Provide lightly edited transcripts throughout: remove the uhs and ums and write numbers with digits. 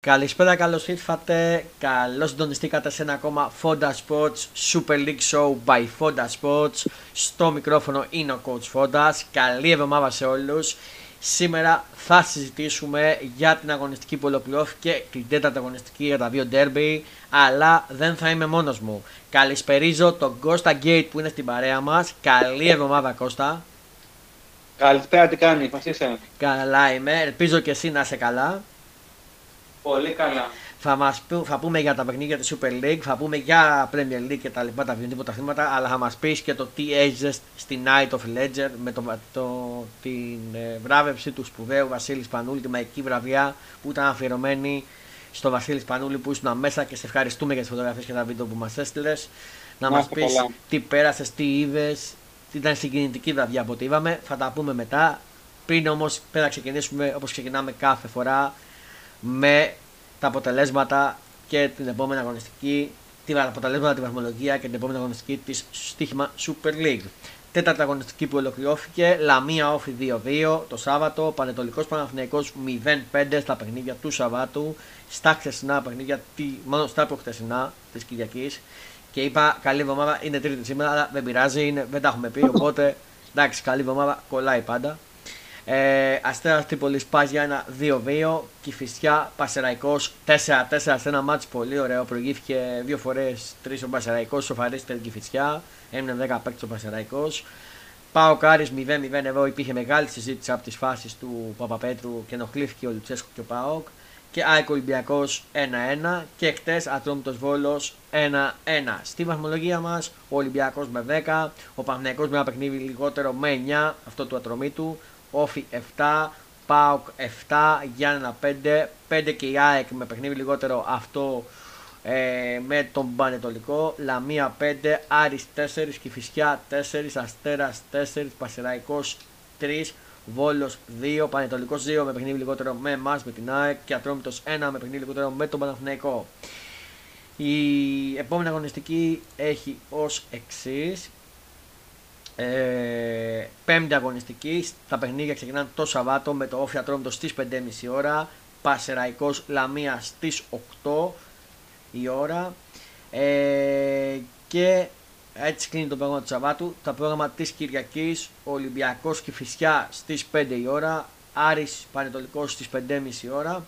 Καλησπέρα, καλώς ήρθατε, καλώς συντονιστήκατε σε ένα ακόμα Fodas Sports Super League Show by Fodas Sports. Στο μικρόφωνο είναι ο Coach Fodas. Καλή εβδομάδα σε όλους. Σήμερα θα συζητήσουμε για την αγωνιστική που ολοκληρώθηκε, την τέταρτη αγωνιστική για τα δύο ντέρμπι, αλλά δεν θα είμαι μόνος μου. Καλησπερίζω τον Κώστα Γκέιτ που είναι στην παρέα μας. Καλή εβδομάδα, Κώστα. Καλησπέρα, τι κάνεις, πώς είσαι? Καλά είμαι, ελπίζω και εσύ να είσαι καλά. Πολύ καλά. Θα πούμε για τα παιχνίδια της Super League, θα πούμε για Premier League και τα λοιπά, τα βιβλία, τα χρήματα, αλλά θα μας πεις και το τι έζησες στη Night of Ledger με την βράβευση του σπουδαίου Βασίλη Σπανούλη, τη μαϊκή βραβεία που ήταν αφιερωμένη στο Βασίλη Σπανούλη που ήσουν μέσα, και σε ευχαριστούμε για τις φωτογραφίες και τα βίντεο που μας έστειλες. Να μας πεις πολλά. Τι πέρασες, τι είδες, ήταν συγκινητική βραβεία από ό,τι είπαμε, θα τα πούμε μετά. Πριν όμως, πέρα ξεκινήσουμε όπως ξεκινάμε κάθε φορά, με τα αποτελέσματα και την επόμενη αγωνιστική, τα αποτελέσματα, τη βαθμολογία και την επόμενη αγωνιστική της στοίχημα Super League. Τέταρτη αγωνιστική που ολοκληρώθηκε, Λαμία όφι 2-2 το Σάββατο, Πανετολικός Παναθηναϊκός 0-5 στα παιχνίδια του Σαββάτου, στα χθεσινά παιχνίδια, στα προχθεσινά της Κυριακής, και είπα καλή εβδομάδα, είναι τρίτη σήμερα, αλλά δεν πειράζει, δεν τα έχουμε πει, οπότε εντάξει, καλή εβδομάδα κολλάει πάντα. Αστέρας Τρίπολης Πας για 1-2-2, Κηφισιά Πασεραϊκός 4-4 σε ένα μάτς πολύ ωραίο, προηγήθηκε δύο φορές, 3 ο Πασεραϊκός, σοφαρίστηκε την Κηφισιά, έμεινε 10 παίκτης ο Πασεραϊκός. ΠΑΟΚ Άρης 0-0, εδώ υπήρχε μεγάλη συζήτηση από τις φάσεις του Παπαπέτρου και ενοχλήθηκε ο Λουτσέσκο και ο ΠΑΟΚ, και ΑΕΚ Ολυμπιακός 1-1 και χτες Ατρόμητος Βόλος 1-1. Στη βαθμολογία μας ο Ολυμπιακός με 10, ο Παναθηναϊκός με ένα παιχνίδι λιγότερο με 9, αυτό του Ατρομήτου, όφι 7, ΠΑΟΚ 7, Γιάννα 5, 5 και η ΑΕΚ με παιχνίδι λιγότερο, αυτό με τον Πανετολικό, Λαμία 5, Άρης 4, Κηφισιά 4, Αστέρας 4, Πασεραϊκός 3, Βόλος 2, Πανετολικός 2 με παιχνίδι λιγότερο με εμάς, με την ΑΕΚ, και Ατρόμητος 1 με παιχνίδι λιγότερο με τον Παναθηναϊκό. Η επόμενη αγωνιστική έχει ως εξής. Πέμπτη αγωνιστική, τα παιχνίδια ξεκινάνε το Σαββάτο με το όφι Ατρόμητος στις 5.30 ώρα, Πασεραϊκός Λαμία στις 8 η ώρα, και έτσι κλείνει το πρόγραμμα του Σαββάτου. Τα πρόγραμμα της Κυριακής, Ολυμπιακός Κηφισιά στις 5 η ώρα, Άρης Πανετολικός στις 5.30 ώρα,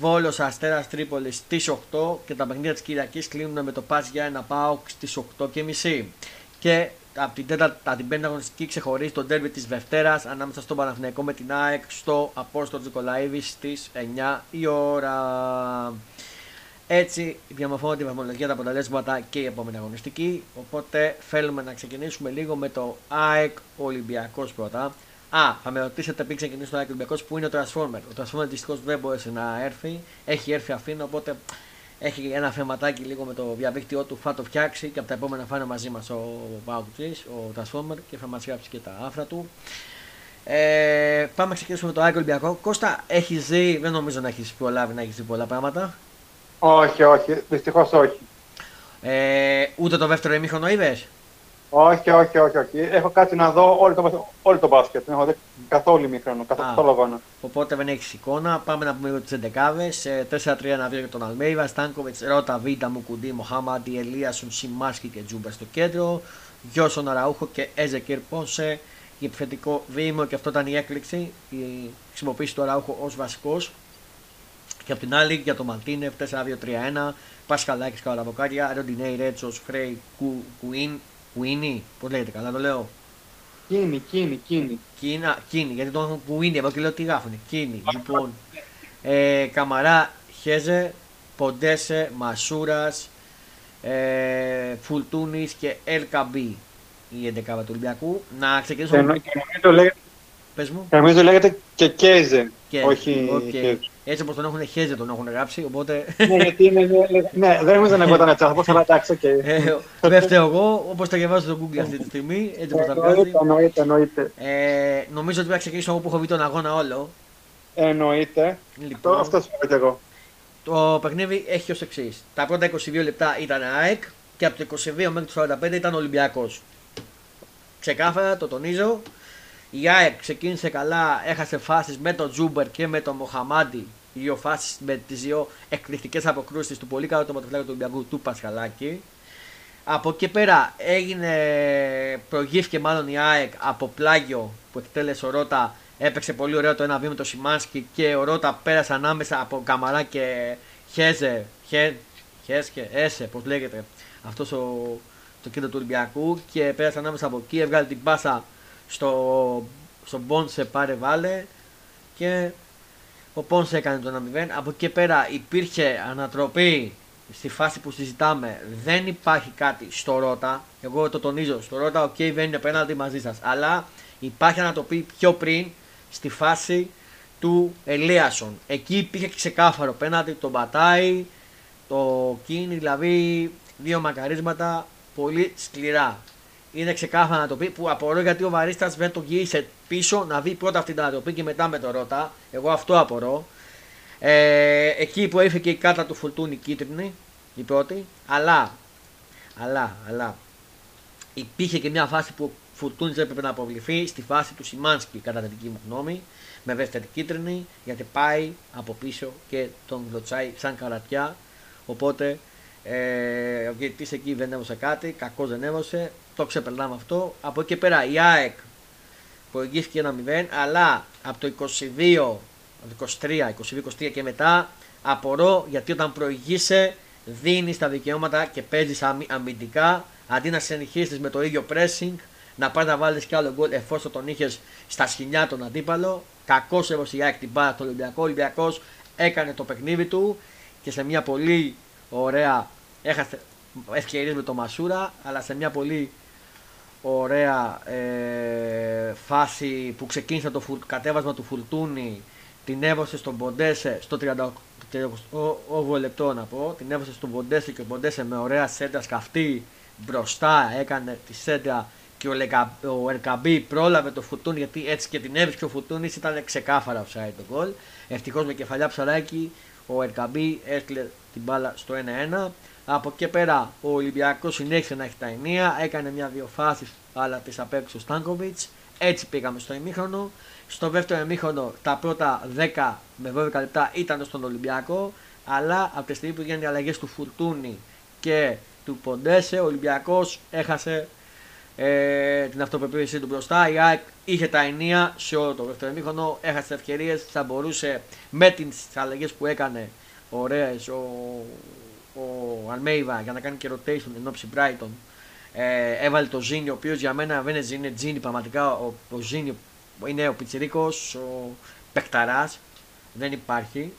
Βόλος Αστέρας Τρίπολης στις 8, και τα παιχνίδια της Κυριακής κλείνουν με το Πας για ένα ΠΑΟΚ στις 8.30. Και από την πέμπτη αγωνιστική ξεχωρίζει το ντέρμπι της Δευτέρας ανάμεσα στον Παναθηναϊκό με την ΑΕΚ στο Απόστολο Τζικολαΐδη στις 9 η ώρα. Έτσι διαμορφώνεται η βαθμολογία, τα αποτελέσματα και η επόμενη αγωνιστική. Οπότε θέλουμε να ξεκινήσουμε λίγο με το ΑΕΚ Ολυμπιακός πρώτα. Θα με ρωτήσετε πριν ξεκινήσει το ΑΕΚ Ολυμπιακός που είναι ο Transformer. Ο Transformer δυστυχώς δεν μπόρεσε να έρθει, έχει έρθει Αθήνα, οπότε έχει ένα θεματάκι λίγο με το διαδίκτυό του, θα το φτιάξει και από τα επόμενα φάνε μαζί μας ο Βάουτζης, ο Transformer, και θα μας γράψει και τα άφρα του. Πάμε να ξεκινήσουμε με το ΑΕΚ Ολυμπιακό. Κώστα, έχεις δει, δεν νομίζω να έχεις προλάβει να έχεις δει πολλά πράγματα. Όχι, δυστυχώς όχι. Ούτε το δεύτερο ημίχρονο είδες? Όχι. Έχω κάτι να δω όλο το μπάσκετ. Δεν έχω δει καθόλου ημίχρονο, καθόλου αγώνα. Οπότε δεν έχεις εικόνα. Πάμε να πούμε λίγο τις εντεκάδες. 4-3-1-2 για τον Αλμέιδα, Στάνκοβιτς, Ρότα, Βίτα, Μουκουντή, Μοχάμαντι, Ελίασον, Σιμάσκι και Τζούμπερ στο κέντρο. Γιώσον Αραούχο και Έζεκερ Πόνσε. Η επιθετικό δήμο, και αυτό ήταν η έκπληξη. Η χρησιμοποίηση του Αραούχο ως βασικός. Και από την άλλη για τον Μαντίνεφ 4-2-3-1. Πασχαλάκης, Καραβοκάρια, Ροντινέι, Ρέτσος, Χρέι, Κουίν. Κουίνι, πώς λέγεται καλά το λέω? Κίνι, γιατί το έχουν κουίνι, εγώ και λέω τι γράφουνε. Κίνι, λοιπόν. Καμαρά, Χέζε, Ποντέσε, Μασούρας, Φουλτούνης και Ελκαμπή, η 11 του Ολυμπιακού. Να ξεκινήσουμε. Νομίζω λέγεται και Κέζε, όχι Χέζε. Έτσι όπως τον έχουν Χέζε τον έχουν γράψει, οπότε... Ναι, δεν νομίζω να γόταν έτσι, θα αλλάξει και... Δεν φταίω εγώ, όπως τα γεβάζω στο Google αυτή τη στιγμή, έτσι όπως τα βγάζει. Εννοείται. Νομίζω ότι πρέπει να ξεκινήσω εγώ που έχω βγει τον αγώνα όλο. Εννοείται. Αυτό σου είπα και εγώ. Το παιχνίδι έχει ως εξής. Τα πρώτα 22 λεπτά ήταν ΑΕΚ και από το 22 μέχρι το 45 ήταν Ολυμπιακός. Ξεκάθαρα, το τονίζω. Η ΑΕΚ ξεκίνησε καλά, έχασε φάσεις με τον Τζούμπερ και με τον Μοχαμάντι. Οι δύο φάσεις με τις δύο εκπληκτικές αποκρούσεις του πολύ καλό τερματοφυλάκου του Ολυμπιακού του Πασχαλάκη. Από εκεί πέρα προηγήθηκε μάλλον η ΑΕΚ από πλάγιο που εκτέλεσε ο Ρότα. Έπαιξε πολύ ωραίο το ένα βήμα με τον Σιμάνσκι και ο Ρότα πέρασε ανάμεσα από Καμαρά και Χέζε. Χέσε, πώς λέγεται, αυτό το κέντρο του Ολυμπιακού. Και πέρασε ανάμεσα από εκεί, έβγαλε την πάσα στο Πόνσε, πάρε βάλε. Και ο Πόνσε έκανε το 1-0. Από εκεί πέρα υπήρχε ανατροπή στη φάση που συζητάμε. Δεν υπάρχει κάτι στο Ρότα. Εγώ το τονίζω. Στο Ρότα, οκ, δεν είναι πέναλτι, μαζί σας. Αλλά υπάρχει ανατροπή πιο πριν στη φάση του Ελέασον. Εκεί υπήρχε ξεκάθαρο πέναλτι. Τον πατάει, το κίνη, δηλαδή δύο μακαρίσματα πολύ σκληρά. Είναι ξεκάθαρα ανατροπή που απορώ γιατί ο Βαρίστας δεν τον γύρισε πίσω να δει πρώτα αυτή την ανατροπή και μετά με τον Ρότα. Εγώ αυτό απορώ. Εκεί που έφυγε η κάρτα του Φουρτούνη κίτρινη, η πρώτη, αλλά υπήρχε και μια φάση που ο Φουρτούνης έπρεπε να αποβληθεί, στη φάση του Σιμάνσκι, κατά τη δική μου γνώμη, με δεύτερη κίτρινη, γιατί πάει από πίσω και τον γλωτσάει σαν καρατιά. Οπότε ο διαιτητής εκεί δεν έδωσε κάτι, κακό δεν έδωσε, το ξεπερνάμε αυτό. Από εκεί πέρα η ΑΕΚ προηγήθηκε 1-0, αλλά από το 22. 23 και μετά απορώ γιατί όταν προηγείσαι δίνεις τα δικαιώματα και παίζεις αμυντικά αντί να συνεχίσεις με το ίδιο pressing να πας να βάλεις κι άλλο γκολ εφόσον τον είχες στα σκοινιά τον αντίπαλο. Κακώς έβωσε η ΑΕΚ την μπάλα στο Ολυμπιακό. Ο Ολυμπιακός έκανε το παιχνίδι του και σε μια πολύ ωραία ευκαιρία με το Μασούρα, αλλά σε μια πολύ ωραία φάση που ξεκίνησε το κατέβασμα του Φουρτούνη. Την έβωσε στον Ποντέσε στο 38 λεπτό να πω. Την έβωσε στον Ποντέσε και ο Ποντέσε με ωραία σέντρα σκαφτή μπροστά έκανε τη σέντρα και ο Ερκαμπή πρόλαβε το Φουρτούνι γιατί έτσι και την έβρισκε ο Φουρτούνις, ήταν ξεκάθαρα offside το γκολ. Ευτυχώς με κεφαλιά ψαράκι ο Ερκαμπή έκλε την μπάλα στο 1-1. Από εκεί πέρα ο Ολυμπιακός συνέχισε να έχει τα ενία, έκανε μια-δυο φάσεις αλλά τις απέριξε ο Στάνκοβιτς. Έτσι πήγαμε στο ημίχρονο. Στο δεύτερο ημίχρονο τα πρώτα 10 με 12 λεπτά ήταν στον Ολυμπιακό, αλλά από τη στιγμή που γίνανε οι αλλαγές του Φουρτούνη και του Ποντέσε, ο Ολυμπιακός έχασε την αυτοπεποίθησή του μπροστά. Η ΑΕΚ είχε τα ενία σε όλο το δεύτερο ημίχρονο, έχασε τις ευκαιρίες, θα μπορούσε με τις αλλαγές που έκανε ωραίες ο Αλμέιβα για να κάνει και rotation ενόψει Brighton. Έβαλε το Ζήνι, ο οποίος για μένα δεν είναι Ζήνι, πραγματικά ο Ζήνι είναι ο πιτσιρίκος, ο παικταράς, δεν υπάρχει.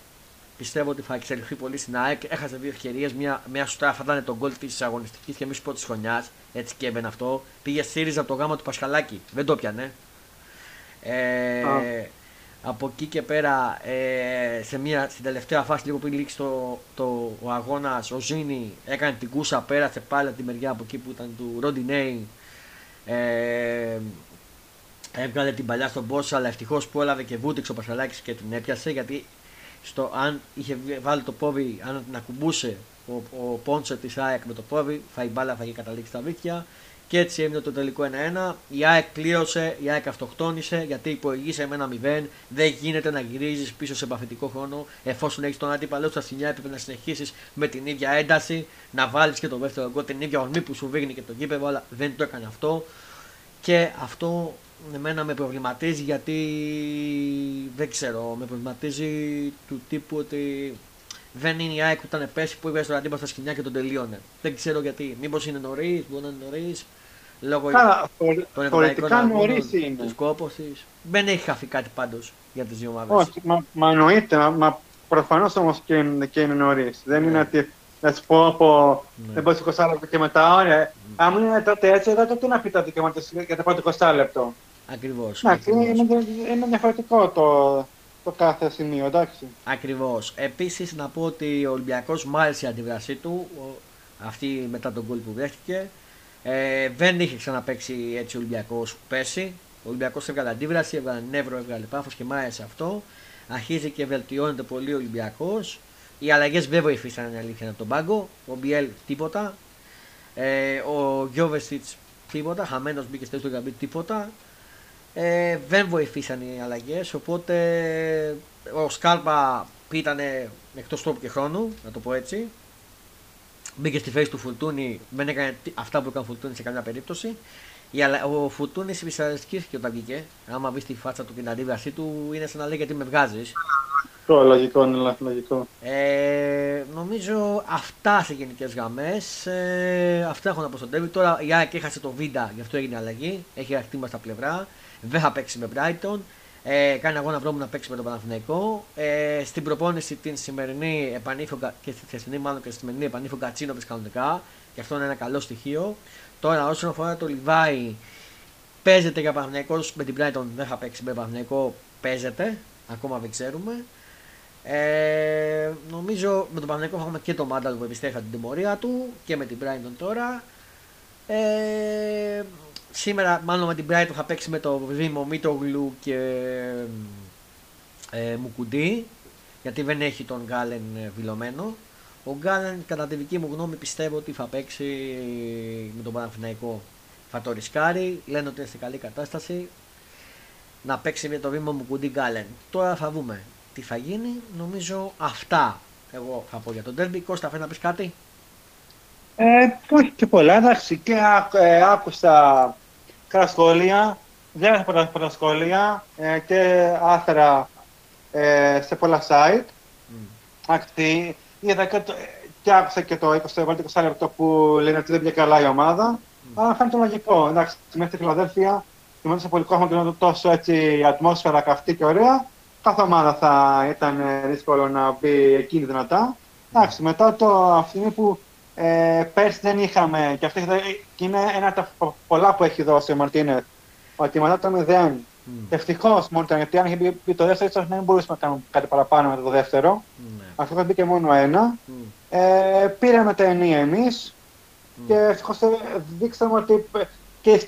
Πιστεύω ότι θα εξελιχθεί πολύ στην ΑΕΚ. Έχασε δύο ευκαιρίες, μια σωστά θα ήταν το γκολ της αγωνιστικής και μη σου πω της χρονιάς. Έτσι και έμπαινε αυτό. Πήγε στήριζα από το γάμα του Πασχαλάκη, δεν το πιανε. Από εκεί και πέρα, στην τελευταία φάση, λίγο πριν λήξει ο αγώνας, ο Ζήνι έκανε την κούσα, πέρασε πάλι από τη μεριά από εκεί που ήταν του Ροντινέι. Έβγαλε την παλιά στον Πόσα, αλλά ευτυχώς που έλαβε και βούτυξε ο Πασχαλάκης και την έπιασε. Γιατί αν είχε βάλει το πόδι, αν την ακουμπούσε ο Πόντσε της ΑΕΚ με το πόδι, η μπάλα θα είχε καταλήξει στα βήθια. Και έτσι έμεινε το τελικό 1-1. Η ΑΕΚ πλήρωσε, η ΑΕΚ αυτοκτόνησε γιατί υποηγήσε με 1-0. Δεν γίνεται να γυρίζεις πίσω σε παθητικό χρόνο εφόσον έχεις τον αντίπαλό στα σινιά. Έπρεπε να συνεχίσεις με την ίδια ένταση, να βάλεις και το δεύτερο γκολ, την ίδια ορμή που σου βίγνει και το γήπεδο, αλλά δεν το έκανε αυτό. Και αυτό εμένα με προβληματίζει γιατί δεν ξέρω, με προβληματίζει του τύπου ότι δεν είναι η ΑΕΚ που ήταν πέσει που είπε στον αντίπαλο στα σκηνιά και τον τελείωνε. Δεν ξέρω γιατί. Μήπως είναι νωρίς, μπορεί να είναι νωρίς. Λόγω των ευρωπαϊκών αγώνων, της κόπωσης. Δεν έχει χαθεί κάτι πάντως για τις δύο ομάδες. Όχι, μα εννοείται. Μα προφανώς όμως και είναι νωρίς. Δεν είναι ότι να σου πω από δεν μπορείς 20 λεπτό και μετά. Ωραία. Αν είναι τότε έτσι, εδώ τότε να πει τα δικαιώματα για τα πρώτα 20 λεπτό. Ακριβώς. Είναι διαφορετικό το κάθε σημείο, εντάξει. Ακριβώς. Επίσης να πω ότι ο Ολυμπιακός μάλιστα η αντίδρασή του, αυτή μετά τον γκολ που βρέθηκε, δεν είχε ξαναπαίξει έτσι ο Ολυμπιακός πέρσι. Ο Ολυμπιακός έβγαλε αντίδραση, έβγαλε νεύρο, έβγαλε πάθος και μάλιστα αυτό. Αρχίζει και βελτιώνεται πολύ ο Ολυμπιακός. Οι αλλαγές δεν βοηθήσαν η αλήθεια από τον πάγκο. Ο Μπιέλ τίποτα. Ο Γιόβεσιτς τίποτα. Χαμένος μπήκε στο Γκαμπί τίποτα. Δεν βοηθήσαν οι αλλαγές, οπότε ο Σκάρπα ήταν εκτός τόπου και χρόνου, να το πω έτσι. Μπήκε στη θέση του Φουρτούνη, δεν έκανε αυτά που έκανε ο Φουρτούνη σε καμιά περίπτωση. Ο Φουρτούνης επισαρεστήκε όταν βγήκε. Άμα δεις τη φάτσα του και την αντίδρασή του, είναι σαν να λέει γιατί με βγάζεις. Λογικό, είναι λογικό. Νομίζω αυτά σε γενικές γραμμές. Αυτά έχουν αποστοντεύει. Τώρα η ΑΕΚ έχασε το Βίντα, γι' αυτό έγινε αλλαγή. Έχει χτύπημα στα πλευρά. Δεν θα παίξει με Brighton. Κάνει αγώνα βρώμου να παίξει με τον Παναθηναϊκό. Στην προπόνηση την σημερινή επανήφθη και στη σημερινή επανήφθη ο Κατσίνοβης κανονικά. Γι' αυτό είναι ένα καλό στοιχείο. Τώρα, όσον αφορά το Λιβάι, παίζεται για Παναθηναϊκό. Με την Brighton δεν θα παίξει με Παναθηναϊκό. Παίζεται. Ακόμα δεν ξέρουμε. Νομίζω με τον Παναθηναϊκό θα έχουμε και το Μάνταλ που επιστρέφει την τιμωρία του και με την Brighton τώρα. Σήμερα, μάλλον με την Brighton θα παίξει με το Δήμο Μίτογλου και Μουκουντή, γιατί δεν έχει τον Γκάλεν βιλωμένο. Ο Γκάλεν, κατά τη δική μου γνώμη, πιστεύω ότι θα παίξει με τον Παναθηναϊκό. Θα το ρισκάρει, λένε ότι είναι σε καλή κατάσταση. Να παίξει με το βήμα μου κουντί Γκάλεν. Τώρα θα δούμε τι θα γίνει. Νομίζω αυτά εγώ θα πω για τον ντέρμπι. Κώστα, θέλει να πεις κάτι? Όχι και πολλά. Εντάξει, και άκουσα καλά σχόλια, διάβασα πολλά σχόλια και άθρα σε πολλά site. Είδα και άκουσα και το 20 λεπτό που λένε ότι δεν πήγε καλά η ομάδα. Αλλά φαίνεται λογικό. Εντάξει, μέσα στη Φιλαδέλφια. Και μέσα από τον κόσμο και τόσο έτσι ατμόσφαιρα καυτή και ωραία, κάθε ομάδα θα ήταν δύσκολο να μπει εκείνη δυνατά. Εντάξει, μετά το αυτήν που πέρσι δεν είχαμε, και αυτή είναι ένα από τα πολλά που έχει δώσει ο Μαρτίνες, ότι μετά το 0, ευτυχώς μόνο ήταν, γιατί αν είχε μπει το δεύτερο, έτσι δεν μπορούσαμε να κάνουμε κάτι παραπάνω μετά το δεύτερο. Αυτό θα μπήκε μόνο ένα. Πήραμε τα 9 εμείς και ευτυχώς δείξαμε ότι και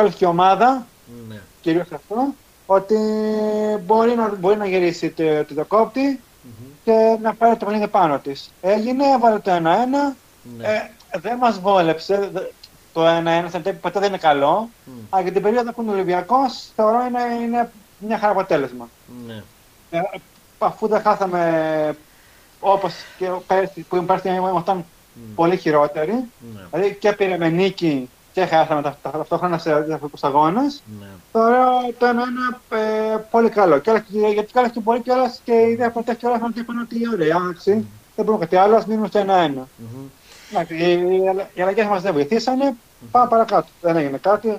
όλη η ομάδα, κυρίως αυτό, ότι μπορεί να γυρίσει το δοκόπτη και να πάρει το παιχνίδι πάνω της. Έγινε, έβαλε το 1-1, δεν μας βόλεψε το 1-1, ποτέ δεν είναι καλό, αλλά για την περίοδο που είναι Ολυμπιακός, θεωρώ είναι μια χαρά αποτέλεσμα. Αφού δεν χάσαμε, όπως και πέρσι, που ήμασταν πολύ χειρότεροι, δηλαδή και πήραμε νίκη, και χάσαμε ταυτόχρονα σε διαφορετικούς αγώνες. Τώρα το 1-1 πολύ καλό. Γιατί καλά και μπορεί κιόλας και η ιδέα προτέχει κιόλας να τύπουν ότι ωραία, δεν μπορούμε κάτι άλλο, ας μείνουμε στο 1-1. Οι αλλαγές μας δεν βοηθήσανε, πάμε παρακάτω. Δεν έγινε κάτι,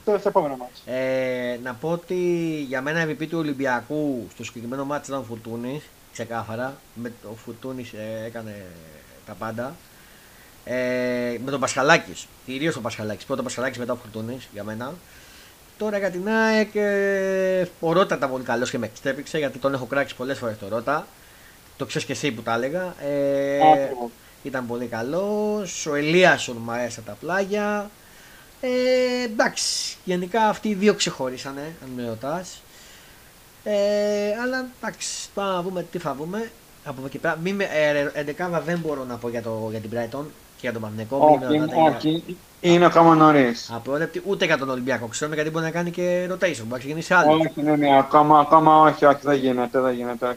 στο επόμενο μάτς. Να πω ότι για μένα η MVP του Ολυμπιακού στο συγκεκριμένο μάτς ήταν ο Φουρτούνης, ξεκάθαρα. Ο Φουρτούνης έκανε τα πάντα. Με τον Πασχαλάκη, κυρίως τον Πασχαλάκη. Πρώτα ο Πασχαλάκης, μετά ο Φουρτούνης για μένα. Τώρα για την ΑΕΚ, ο Ρώτα ήταν πολύ καλός και με εξτέπηξε, γιατί τον έχω κράξει πολλές φορές το Ρώτα. Το ξέρεις και εσύ που τα έλεγα. Ήταν πολύ καλός. Ο Ελίασον μου αρέσει τα πλάγια. Εντάξει, γενικά αυτοί οι δύο ξεχωρίσανε, αν με ρωτάς. Αλλά εντάξει, πάμε να δούμε τι θα δούμε. Από εκεί πέρα, 11 δεν μπορώ να πω για την Brighton και για τον Παναθηναϊκό. Όχι, είναι ακόμα νωρίς. Απρόβλεπτη, ούτε για τον Ολυμπιακό. Ξέρουμε γιατί μπορεί να κάνει και rotation, μπορεί να ξεκινήσει άλλο. Όχι, ναι, ακόμα όχι, δεν γίνεται.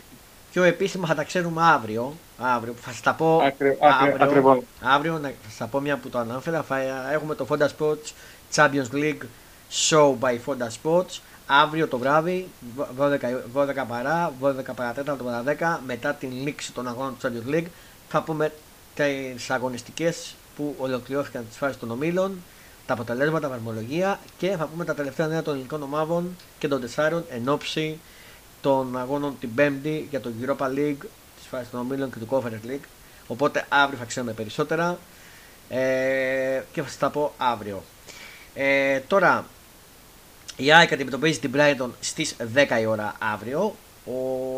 Πιο επίσημα θα τα ξέρουμε αύριο. Αύριο, θα σας τα πω. Ακριβώς. Αύριο, να σας πω μια που το ανάφερα, θα έχουμε το Fodas Sports Champions League Show by Fodas Sports. Αύριο το βράδυ, 12 παρά 10, μετά την λήξη των αγώνων του Champions League, θα πούμε τις αγωνιστικές που ολοκληρώθηκαν τις φάσεις των ομίλων, τα αποτελέσματα, τα βαθμολογία και θα πούμε τα τελευταία νέα των ελληνικών ομάδων και των τεσσάρων εν ώψη των αγώνων την Πέμπτη για το Europa League, τις φάσεις των ομίλων και του Conference League. Οπότε αύριο θα ξέρουμε περισσότερα και θα σας τα πω αύριο. Τώρα, η ΑΕΚ αντιμετωπίζει την Brighton στις 10 η ώρα αύριο,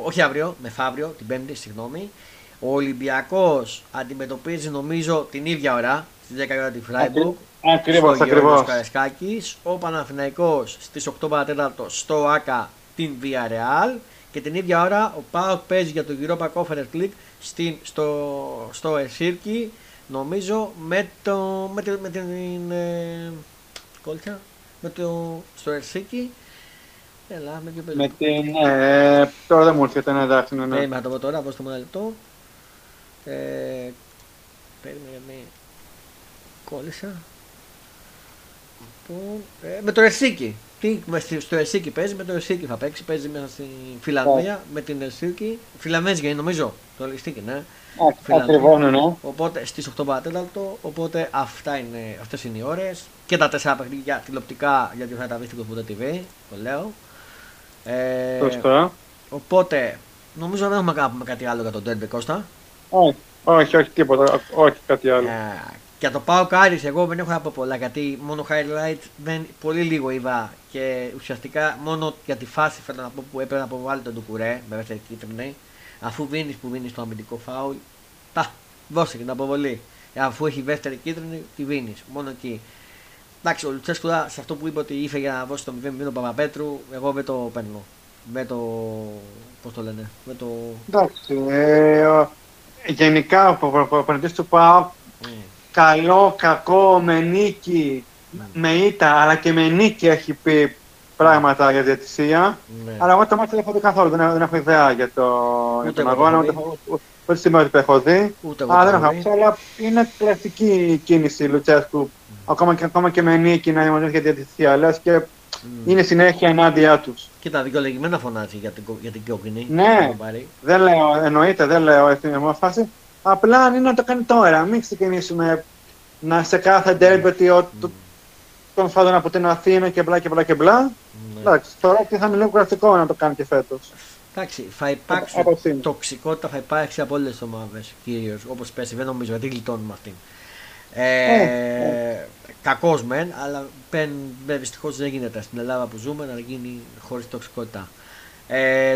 όχι αύριο, μεθαύριο, την Πέμπτη, συγγνώμη. Ο Ολυμπιακός αντιμετωπίζει νομίζω την ίδια ώρα, στις 10 η ώρα τη Freiburg, στο Γεώργιος Καρασκάκης. Ο Παναθηναϊκός στις 8 στο ΆΚΑ την Villarreal και την ίδια ώρα ο ΠΑΟΚ παίζει για το Europa Conference League στο Εσύρκη, νομίζω με την Κόλτσα. Στο Ελσίκη Έλα, με κύπελο. Με την... τώρα δεν μου έρχεται ένα δάχτυλο. Ναι, μα το πω τώρα, δώστε μου ένα λεπτό. Περίμενε, κόλλησα. Με το Ελσίνκι. Στο Ελσίνκι παίζει, με το Ελσίνκι θα παίξει. Παίζει μέσα στη Φιλανδία, με την Ελσίνκι. Φιλανδέζια είναι νομίζω, το Ελσίνκι, ναι. Ακριβώς, ναι. Οπότε στις 8 παρατέταρτο, οπότε αυτές είναι οι ώρες. Και τα 4 παιχνίδια τηλεοπτικά, γιατί θα τα βρει στην Κοσμοτέ TV, το λέω. Οπότε, νομίζω δεν έχουμε κάτι άλλο για τον Ντέρμπι, Κώστα. Όχι, όχι τίποτα, όχι κάτι άλλο. Για το ΠΑΟΚ Άρης, εγώ δεν έχω να πω πολλά, γιατί μόνο highlight πολύ λίγο είδα και ουσιαστικά μόνο για τη φάση θέλω να πω που έπρεπε να αποβάλει τον Ντουκουρέ με δεύτερη κίτρινη. Αφού βίνεις που βίνεις το αμυντικό φάουλ, δώσε την αποβολή. Αφού έχει δεύτερη κίτρινη, τη βίνεις. Μόνο εκεί. Εντάξει, ο Λουτσέσκου σε αυτό που είπε ότι ήρθε για να δώσει το 0-0 του Παπαπέτρου, εγώ δεν το παίρνω. Δεν το. Πώς το λένε. Εντάξει. Γενικά ο προπονητής του ΠΑΟΚ. Καλό, κακό, με νίκη, με ήττα, αλλά και με νίκη έχει πει πράγματα για διατησία. Αλλά εγώ το μάτι δεν έχω δει καθόλου, δεν έχω ιδέα για τον αγώνα, ούτε σήμερα το έχω δει. Αλλά δεν έχω δει, αλλά είναι κλασική κίνηση Λουτσέσκου, ακόμα και με νίκη να δημιουργεί για διατησία, λες και είναι συνέχεια ενάντια τους. Κοίτα, δικαιολογημένα φωνάζει για την κόκκινη. Ναι, δεν λέω, εννοείται, δεν λέω ευθύνη μου φάση. Απλά είναι να το κάνει τώρα. Μην ξεκινήσουμε να σε κάθε ντέρμπι ότι τον φάδων από την Αθήνα και μπλα και μπλα και μπλα. Εντάξει, τώρα θα είναι λίγο κουραστικό να το κάνει και φέτος. Εντάξει, θα υπάρξει τοξικότητα, θα υπάρξει από όλες τις ομάδες κυρίως, όπως πέσει. Δεν νομίζω, γιατί γλιτώνουμε αυτήν. Κακός μεν, αλλά δυστυχώς δεν γίνεται στην Ελλάδα που ζούμε να γίνει χωρίς τοξικότητα.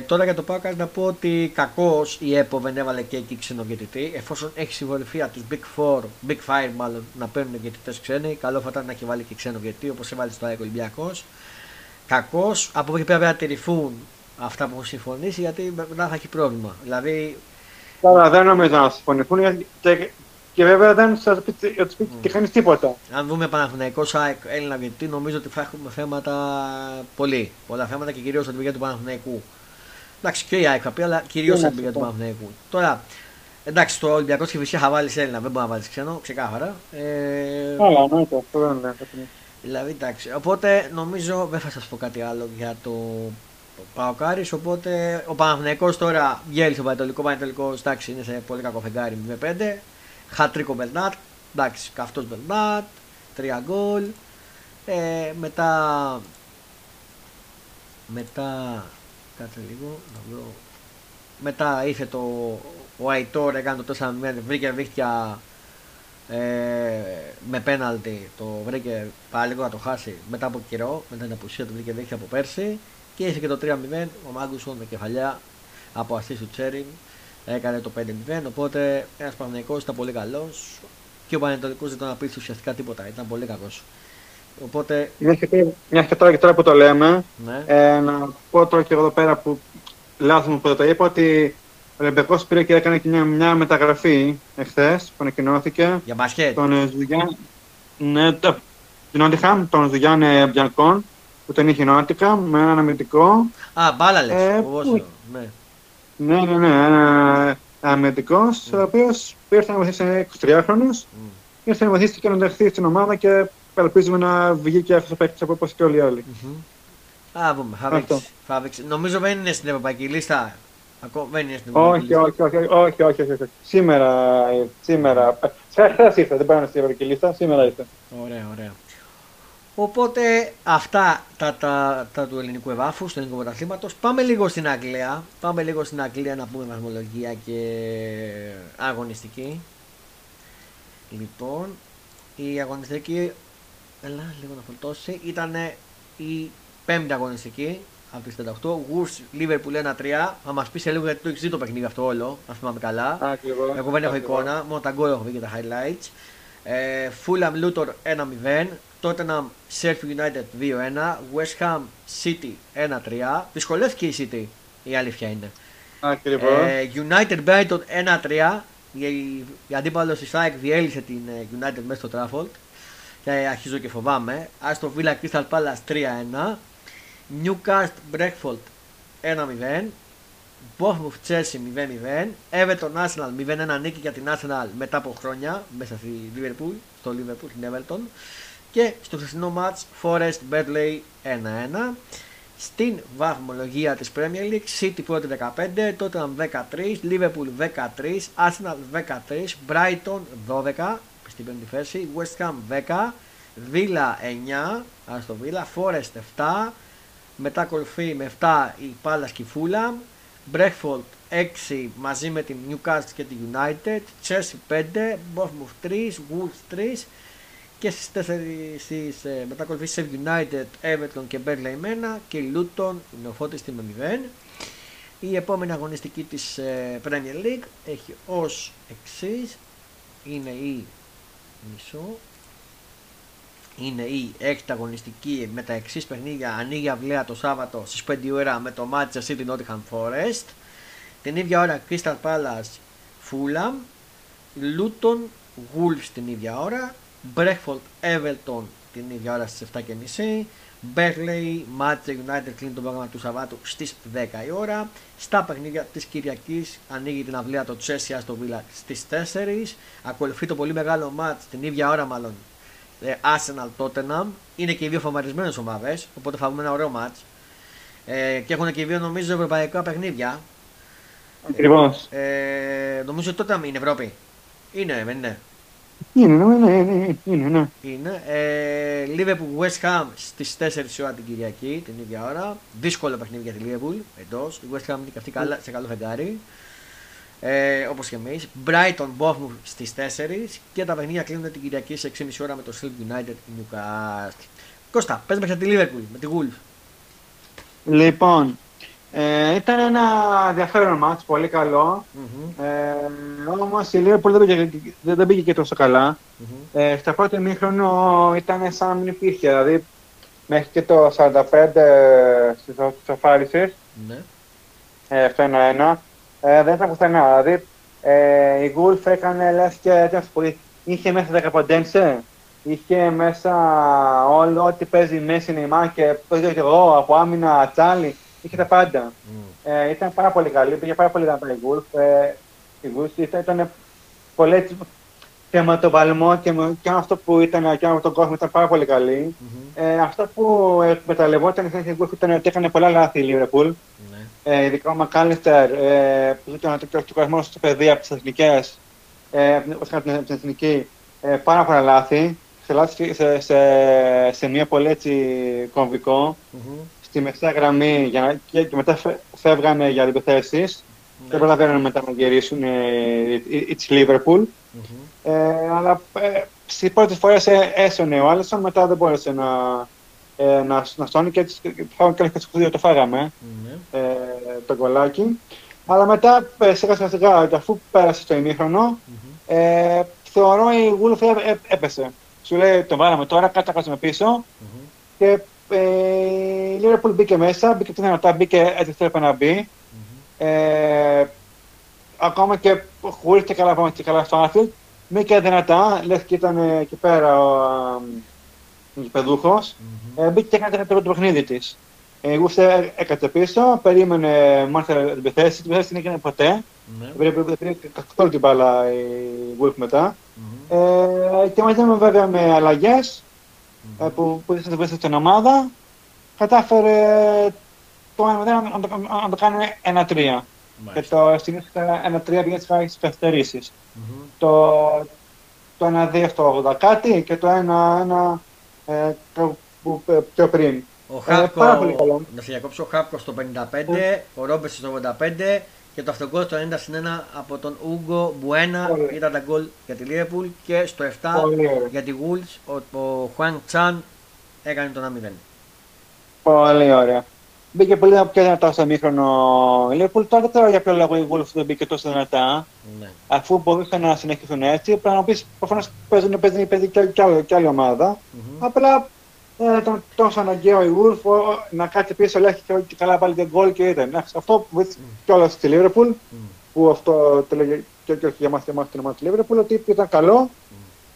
Τώρα για το ΠΑΟΚ να πω ότι κακώς η ΕΠΟ δεν έβαλε και εκεί ξένο διαιτητή, εφόσον έχει συμβοληθεί από τους Big Five μάλλον να παίρνουν διαιτητές ξένοι, καλό θα ήταν να έχει βάλει και ξένο διαιτητή όπως έβαλε στο ΑΕΚ Ολυμπιακός. Κακώς, από εκεί πέρα να τηρηθούν αυτά που έχουν συμφωνήσει γιατί μετά θα έχει πρόβλημα. Δηλαδή... Τώρα δεν νομίζω να συμφωνηθούν και βέβαια δεν θα τους πει και χάνεις τίποτα. Αν δούμε Παναθηναϊκό Έλληνα διαιτητή, νομίζω ότι θα έχουμε θέματα πολύ. Πολλά θέματα και κυρίως στην εμπειρία του Παναθηναϊκού. Εντάξει, και η ΑΕΚ θα πει, αλλά κυρίως στην εμπειρία του Παναθηναϊκού. Τώρα, εντάξει, το Ολυμπιακό και φυσικά θα βάλει Έλληνα, δεν μπορεί να βάλει ξένο, ξεκάθαρα. Καλά, ναι, αυτό δεν είναι. Δηλαδή, εντάξει. Οπότε νομίζω δεν θα σας πω κάτι άλλο για το ΠΑΟΚ Άρης. Οπότε ο Παναθηναϊκός τώρα γέλησε ο Πανετολικό, εντάξει, είναι σε πολύ κακό φεγγάρι με 5. Χατρίκο Μπερνάτ, εντάξει, καυτός Μπερνάτ, 3 γκολ. Μετά, κάτσε λίγο να βρω. Μετά ήρθε ο Αϊτόρ, έκανε το 4-0, βρήκε δίχτυα με πέναλτι, το βρήκε πάλι λίγο να το χάσει μετά από καιρό, μετά την απουσία του βρήκε δίχτυα από πέρσι. Και ήρθε και το 3-0, ο Μάγκουσον με κεφαλιά από ασίστ του Τσέριν. Έκανε το 5-0, οπότε ένας Παναθηναϊκός ήταν πολύ καλός και ο Πανετολικός δεν τον απείλησε ουσιαστικά τίποτα, ήταν πολύ κακός. Οπότε... Μια και τώρα που το λέμε, ναι. Να πω τώρα και εδώ πέρα που λάθος μου που το είπα ότι ο Ολυμπιακός πήρε και έκανε και μια μεταγραφή εχθές που ανακοινώθηκε. Για μπασκέτ. Τον Ζουγιάν, ναι, την Νότιχαμ, τον Ζουγιάν Μπιανκόν που τον είχε η Νότιχα με έναν αμυντικό. Α, μπάλαλες, που... ναι. Ναι, ένα αμυντικός, ο οποίος ήρθε να βοηθήσει έναν 23χρονος, ήρθε να βοηθήσει και να ενταχθεί στην ομάδα και ελπίζουμε να βγει και αυτός ο παίκτης από όπως και όλοι οι άλλοι. Α, πούμε, θα δείξει. Νομίζω δεν είναι στην ευρωπαϊκή λίστα. Όχι. Σήμερα. Χθες ήρθε, δεν πάνε στην ευρωπαϊκή λίστα, σήμερα ήρθε. Ωραία. Οπότε αυτά τα του ελληνικού εδάφους, του ελληνικού πρωταθλήματος. Πάμε λίγο στην Αγγλία. Να πούμε βαθμολογία και αγωνιστική. Λοιπόν, η αγωνιστική, λίγο να φορτώσει, ήταν η πέμπτη αγωνιστική από τις 38. Γουρς, Λίβερπουλ 1-3. Θα μας πει σε λίγο γιατί το έχεις δει το παιχνίδι αυτό όλο, αν θυμάμαι καλά. Εγώ δεν έχω εικόνα, μόνο τα γκολ έχω δει και τα highlights. Fulham Luton 1-0. Tottenham, Sheffield United 2-1, West Ham City 1-3, δυσκολεύτηκε η City, η αλήθεια είναι. Ακριβώς. United Brighton 1-3, η αντίπαλος της ΑΕΚ διέλυσε την United μέσα στο Trafford και αρχίζω και φοβάμαι. Aston Villa Crystal Palace 3-1, Newcastle Brentford 1-0, Bournemouth Chelsea 0-0, Everton Arsenal 0-1 νίκη για την Arsenal μετά από χρόνια μέσα στη Liverpool, στο Liverpool, στην Everton. Και στο χθεσινό match Forest Burnley 1-1. Στην βαθμολογία της Premier League City πρώτη 15, Tottenham 13, Liverpool 13, Arsenal 13, Brighton 12 στην πέμπτη θέση, West Ham 10, Villa 9, Aston Villa, Forest 7, μετά κορυφή με 7 η Palace και η Fulham, Brentford 6 μαζί με την Newcastle και την United, Chelsea 5, Bournemouth 3, Wolves 3, και στις μετακολουθήσεις United, Everton και Burnley μένα και Luton είναι ο Φώτης με 0. Η επόμενη αγωνιστική της Premier League έχει ως εξής, είναι η έκτη αγωνιστική με τα εξής παιχνίδια. Ανοίγει αυλαία το Σάββατο στις 5 η ώρα με το Manchester City Nottingham Forest, την ίδια ώρα Crystal Palace Fulham, Luton Wolves την ίδια ώρα, Brentford Everton την ίδια ώρα στις 7.30, Burnley Manchester United κλείνει το πρόγραμμα του Σαββάτου στις 10 η ώρα. Στα παιχνίδια της Κυριακής ανοίγει την αυλαία το Chelsea Aston Villa στις 4, ακολουθεί το πολύ μεγάλο match την ίδια ώρα μάλλον Arsenal Tottenham, είναι και οι δύο φαμαρισμένες ομάδες, οπότε θα βγούμε ένα ωραίο match και έχουν και οι δύο νομίζω ευρωπαϊκά παιχνίδια. Ακριβώς. Νομίζω ότι Tottenham είναι Ευρώπη. Είναι, δεν είναι? Είναι. Liverpool West Ham στις 4 η ώρα την Κυριακή, την ίδια ώρα. Δύσκολο παιχνίδι για τη Liverpool εντός. Η West Ham είναι και αυτή σε καλό φεγγάρι. Όπως και εμείς. Brighton Bournemouth στις 4 και τα παιχνίδια κλείνουν την Κυριακή σε 6.30 ώρα με το Sheffield United Newcastle. Κώστα, πες μέχρι τη Liverpool με τη Wolves. Λοιπόν, ήταν ένα ενδιαφέρον μάτς, πολύ καλό. Όμως η Liverpool δεν πήγε και τόσο καλά. Στα πρώτα μήχρονο ήταν σαν μην υπήρχε, δηλαδή μέχρι και το 45 στις σοφάρισες. Αυτό είναι ένα. Δεν ήταν πουθενά, δηλαδή η Wolf έκανε λες και είχε μέσα τα καποντένσε, είχε μέσα όλο ό,τι παίζει μέσα νημά και παίζω και εγώ από άμυνα τσάλι. Είχε τα πάντα. Ήταν πάρα πολύ καλή, πήγε πάρα πολύ δυνατά η Wolf. Η Wolf ήταν πολύ έτσι θεματοβαλμό και αυτό που ήταν και από τον κόσμο ήταν πάρα πολύ καλή. Αυτό που εκμεταλλευόταν η Wolf ήταν ότι έκανε πολλά λάθη η Liverpool. Ειδικά ο Μακάλιστερ που ήταν εκτοξικασμένος στο παιδί από τις εθνικές, από την εθνική, πάρα πολλά λάθη. Σε λάθη σε μία πολύ έτσι κομβικό. Στη μεσαία γραμμή και μετά φεύγανε για αντιπιθέσεις. Δεν προλαβαίνουν μετά να γυρίσουν τη Λίβερπουλ. Αλλά στις πρώτες φορές έσωνε ο Άλισον, μετά δεν μπόρεσε να στώνει και έτσι φάγαμε και λίγο το φάγαμε το κολάκι. Αλλά μετά σιγά σιγά, αφού πέρασε το ημίχρονο, θεωρώ η Γουλφ έπεσε. Σου λέει το βάλαμε τώρα, κάτω να κάτσουμε πίσω. Η Liverpool μπήκε μέσα, μπήκε πιθανότητα, μπήκε έτσι θέλεπε να μπει. Ακόμα και χωρίς και καλά στο Anfield, μπήκε δυνατά, λες και ήταν εκεί πέρα ο παιδούχος. Μπήκε και έκανε το παιχνίδι της. Η Wolves έκατσε πίσω, περίμενε μάλιστα την επιθέση δεν έγινε ποτέ. Πήρε καθόλου την μπάλα η Wolves μετά. Και μαζί βέβαια με αλλαγές που ήρθε στην ομάδα, κατάφερε το 1-0 να το κάνει 1-3. Και το συνήθως 1-3 πήγε στις καθυστερήσεις. Το 1-2 στο 80 κάτι και το 1-1 πιο πριν. Πάρα πολύ καλό. Να σε διακόψω, ο Χάπκο στο 55, ο Ρόμπερτ στο 85 και το αυτογκόλ στο 90-1 από τον Ούγκο Μπουένα ήταν τα γκολ για τη Liverpool και στο 7 για τη Wolves ο Χουάν Τσάν έκανε τον 1-0. Πολύ ωραία. Μπήκε πολύ δυνατά στο ημίχρονο η Liverpool. Τώρα δεν ξέρω για ποιο λόγο η Wolves δεν μπήκε τόσο δυνατά. Αφού μπορούσαν να συνεχίσουν έτσι, πρέπει να πει προφανώς παίζει και άλλη ομάδα. Απλά ήταν τόσο αναγκαίο η Wolf να κάτσει πίσω, λέει και καλά πάλι τον γκολ και ήταν. Αυτό βοήθησε κιόλας στη Liverpool, που αυτό το λέγει και όχι για μας και εμάς την ομάδα της Liverpool, ότι ήταν καλό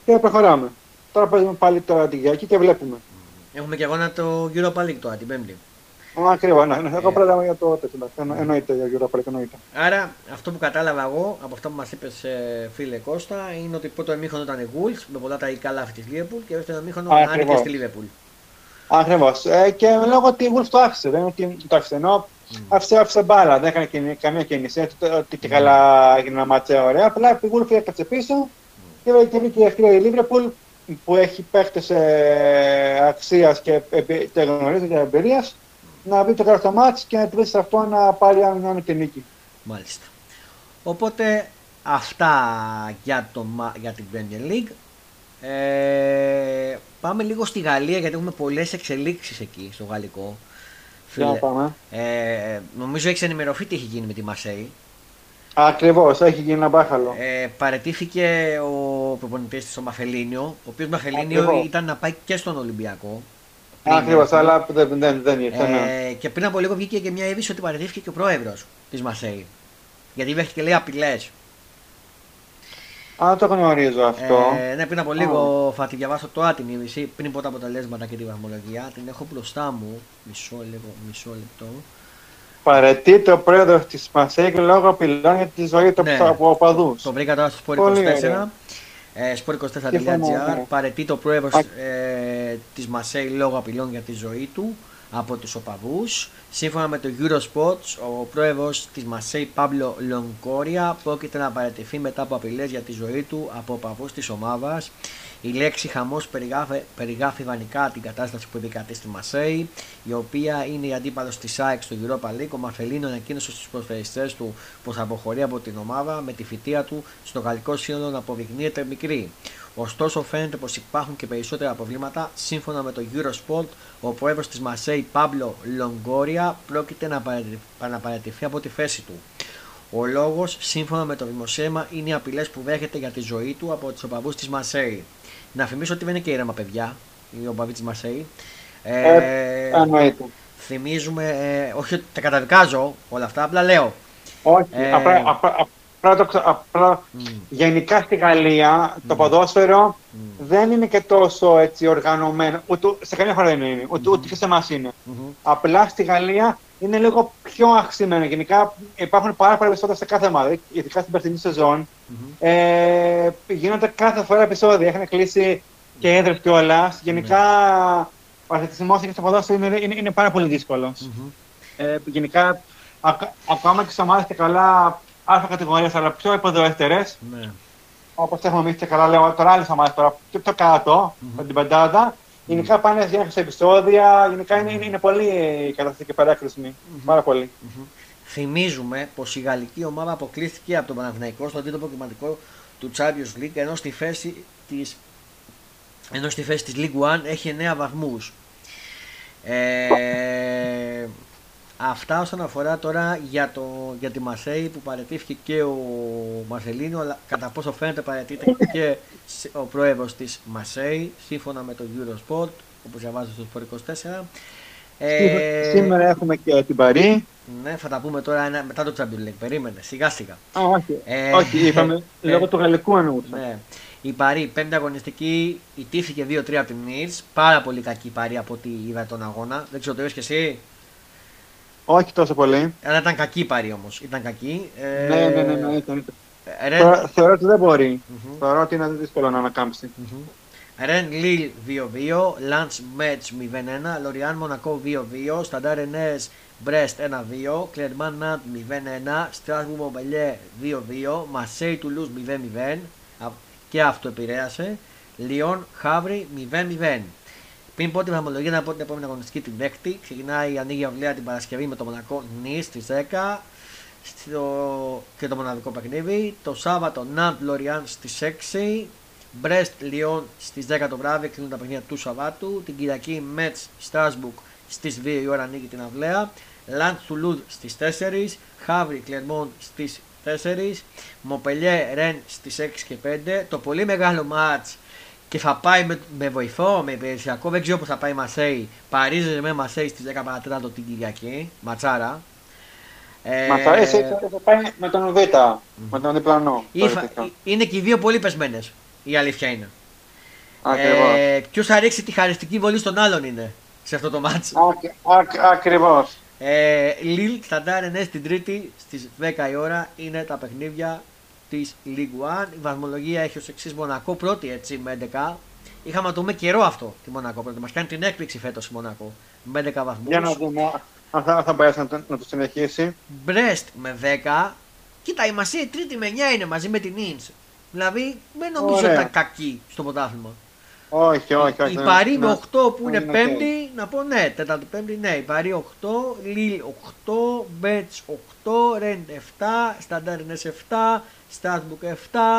και προχωράμε. Τώρα παίζουμε πάλι τώρα την Κυριακή και βλέπουμε. Έχουμε και αγώνα το Europa League τώρα την Πέμπτη. Ακριβώς, ναι. Εγώ πράγμα για το τέτοιο, εννοείται, για Europa League, εννοείται. Άρα, αυτό που κατάλαβα εγώ, από αυτά που μας είπες φίλε Κώστα, είναι ότι πρώτο εμίχρονο ήταν η Wolves, με πολλά τα ικαλάφη της Liverpool, και δεύτερο εμίχρονο άνοιγε στη Liverpool. Ακριβώς. Και λέγω ότι η Wolves το άφησε, δεν είναι το άφησε, ενώ άφησε μπάλα, δεν έκανε καμία κίνηση, ότι και καλά έγινε ένα μάτσο ωραία, απλά η Wolves έκατσε πίσω και βρήκε ευκαιρία η Liverpool, που έχει παίχτες αξίας και γνωρίζοντας και εμπειρίας, να μπει το καλό στο μάτς και να του βρει αυτό να πάρει αν και νίκη. Μάλιστα. Οπότε αυτά για την Premier League. Πάμε λίγο στη Γαλλία, γιατί έχουμε πολλές εξελίξεις εκεί στο γαλλικό. Φίλε, νομίζω έχεις ενημερωθεί τι έχει γίνει με τη Μασέη. Ακριβώς, έχει γίνει ένα μπάχαλο. Παραιτήθηκε ο προπονητής της, ο Μαφελίνιο, ο οποίος Μαφελίνιο ήταν να πάει και στον Ολυμπιακό. Ακριβώς, αλλά δεν ήρθε. Και πριν από λίγο βγήκε και μια είδηση ότι παραιτήθηκε και ο πρόεδρος της Μασέη. Γιατί βρέθηκε και λέει απειλές. Α, το γνωρίζω αυτό. Ναι, πριν από λίγο θα τη διαβάσω τώρα την είδηση, πριν από τα αποτελέσματα και τη βαθμολογία. Την έχω μπροστά μου. Μισό λεπτό. Παραιτείται ο πρόεδρος της Μασέη λόγω απειλών για τη ζωή του οπαδού. Το βρήκα τώρα στο Sport 24. Sport24.gr. Παραιτείται ο πρόεδρος της Μασέη λόγω απειλών για τη ζωή του από τους οπαδούς. Σύμφωνα με το Eurosport, ο πρόεδρος της Μασέη, Pablo Longoria, πρόκειται να παραιτηθεί μετά από απειλές για τη ζωή του από οπαδούς της ομάδας. Η λέξη χαμός περιγράφει ιδανικά την κατάσταση που επικρατεί στη Μασέη, η οποία είναι η αντίπαλος της ΑΕΚ στο Europa League. Ο Μαρφελίνο ανακοίνωσε στους προσφαιριστές του πως θα αποχωρεί από την ομάδα, με τη φυτεία του στο γαλλικό σύνολο να αποδεικνύεται μικρή. Ωστόσο, φαίνεται πως υπάρχουν και περισσότερα προβλήματα. Σύμφωνα με το Eurosport, ο πρόεδρος της Μασέη, Pablo Longoria, πρόκειται να παραιτηθεί από τη θέση του. Ο λόγος, σύμφωνα με το δημοσίευμα, είναι οι απειλές που δέχεται για τη ζωή του από τους οπαδούς της Μασέη. Να θυμίσω ότι δεν είναι και ήρεμα παιδιά, οι οπαδοί της Μασέη. Θυμίζουμε, όχι ότι τα καταδικάζω όλα αυτά, απλά λέω. Όχι, απλά γενικά στη Γαλλία το ποδόσφαιρο δεν είναι και τόσο έτσι οργανωμένο, ούτε σε καμία χώρα δεν είναι, ούτε και σε εμάς είναι. Απλά στη Γαλλία είναι λίγο πιο αυξημένο. Γενικά υπάρχουν πάρα πολλά επεισόδια σε κάθε ομάδα, ειδικά στην περσινή σεζόν. Γίνονται κάθε φορά επεισόδια, έχουν κλείσει και έδρες κιόλας. Γενικά ο αθλητισμός και το ποδόσφαιρο είναι πάρα πολύ δύσκολος. Γενικά ακόμα και σε ομάδες και καλά άλλα κατηγορίες, αλλά πιο υποδοέστερες. Όπως έχουμε εμείς και καλά, λέω τώρα άλλες ομάδες τώρα, πιο κάτω από την πεντάδα. Γενικά πάνε σε επεισόδια, γενικά είναι πολύ η κατάσταση και παράκρισμη, πάρα πολύ. Θυμίζουμε πως η γαλλική ομάδα αποκλείστηκε από τον Παναθηναϊκό στον τρίτο προκριματικό του Champions League, ενώ στη θέση της Ligue 1 έχει 9 βαθμούς. Αυτά όσον αφορά τώρα για τη Μασέη, που παραιτήθηκε και ο Μαρσελίνο, αλλά κατά πόσο φαίνεται παραιτήθηκε και ο πρόεδρος της Μασέη, σύμφωνα με το Eurosport, όπως διαβάζω στο Sport 24. Σήμερα έχουμε και την Παρί. Ναι, θα τα πούμε τώρα μετά το Champions League. Περίμενε, σιγά σιγά. Όχι, είπαμε λόγω του γαλλικού εννοούσα. Ναι. Η Παρί, πέμπτη αγωνιστική, ητήθηκε 2-3 από την Νιτς. Πάρα πολύ κακή η Παρί από ό,τι είδα τον αγώνα. Δεν ξέρω, το είδες και εσύ. Όχι τόσο πολύ. Αλλά ήταν κακή η Παρί όμως. Ήταν κακή. Ναι. Θεωρώ ότι δεν μπορεί. Θεωρώ ότι είναι δύσκολο να ανακάμψει. Ρεν Λίλ 2-2, Λαντς Μέτς 0-1, Λοριάν Μονακό 2-2, Σταντάρ Ρενές Μπρέστ 1-2, Κλερμάν Ναντ 0-1, Στράσβου Μομπελιέ 2-2, Μασέι Τουλούς 0-0 και αυτό επηρέασε, Λιόν Χαύρι 0-0. Πριν πω την βαθμολογία, να πω την επόμενη αγωνιστική, την 6η. Ξεκινάει η ανοίγει αυλαία την Παρασκευή με το Μονακό Νις στις 10 και το μοναδικό παιχνίδι. Το Σάββατο Ναντ Λοριάν στις 6. Μπρέστ Λιόν στις 10 το βράδυ, κλείνουν τα παιχνίδια του Σαββάτου. Την Κυριακή Μέτς Στράσμπουργκ στις 2 η ώρα ανοίγει την αυλαία. Λαντς Τουλούζ στις 4. Χαύρι Κλερμόν στις 4. Μοπελιέ Ρεν στις 6 και 5. Το πολύ μεγάλο μάτς και θα πάει με βοηθό, με υπηρεσιακό, δεν ξέρω που θα πάει η Μασέη. Παρίζε με Μασέη στις 10 παρατέταρτο την Κυριακή. Ματσάρα. Ματσάρα, θα πάει με τον Βέτα, με τον διπλανό. Είναι και οι δύο πολύ πεσμένες. Η αλήθεια είναι. Ποιο θα ρίξει τη χαριστική βολή στον άλλον είναι. σε αυτό το μάτσο. Ακριβώς. Λιλ Σταντάρενες την Τρίτη στις 10 η ώρα είναι τα παιχνίδια της Ligue 1. Η βαθμολογία έχει ως εξής: Μονακό πρώτη έτσι με 11. Είχαμε να το δούμε καιρό αυτό τη Μονακό πρώτη. Μας κάνει την έκπληξη φέτος η Μονακό με 10 βαθμούς. Για να δούμε αν θα μπορέσει να το συνεχίσει. Μπρεστ με 10. Κοίτα, η Μασή Τρίτη με 9 είναι μαζί με την Ινς. Δηλαδή δεν νομίζω ότι ήταν κακή στο πρωτάθλημα. Όχι, όχι, όχι. Η Παρί με 8 που είναι πέμπτη, να πω ναι, τέταρτη πέμπτη, ναι. Η Παρί 8, Λίλ 8, Μπέτς 8, Ρεν 7, Σταντάρινες 7, Στρασμπουργκ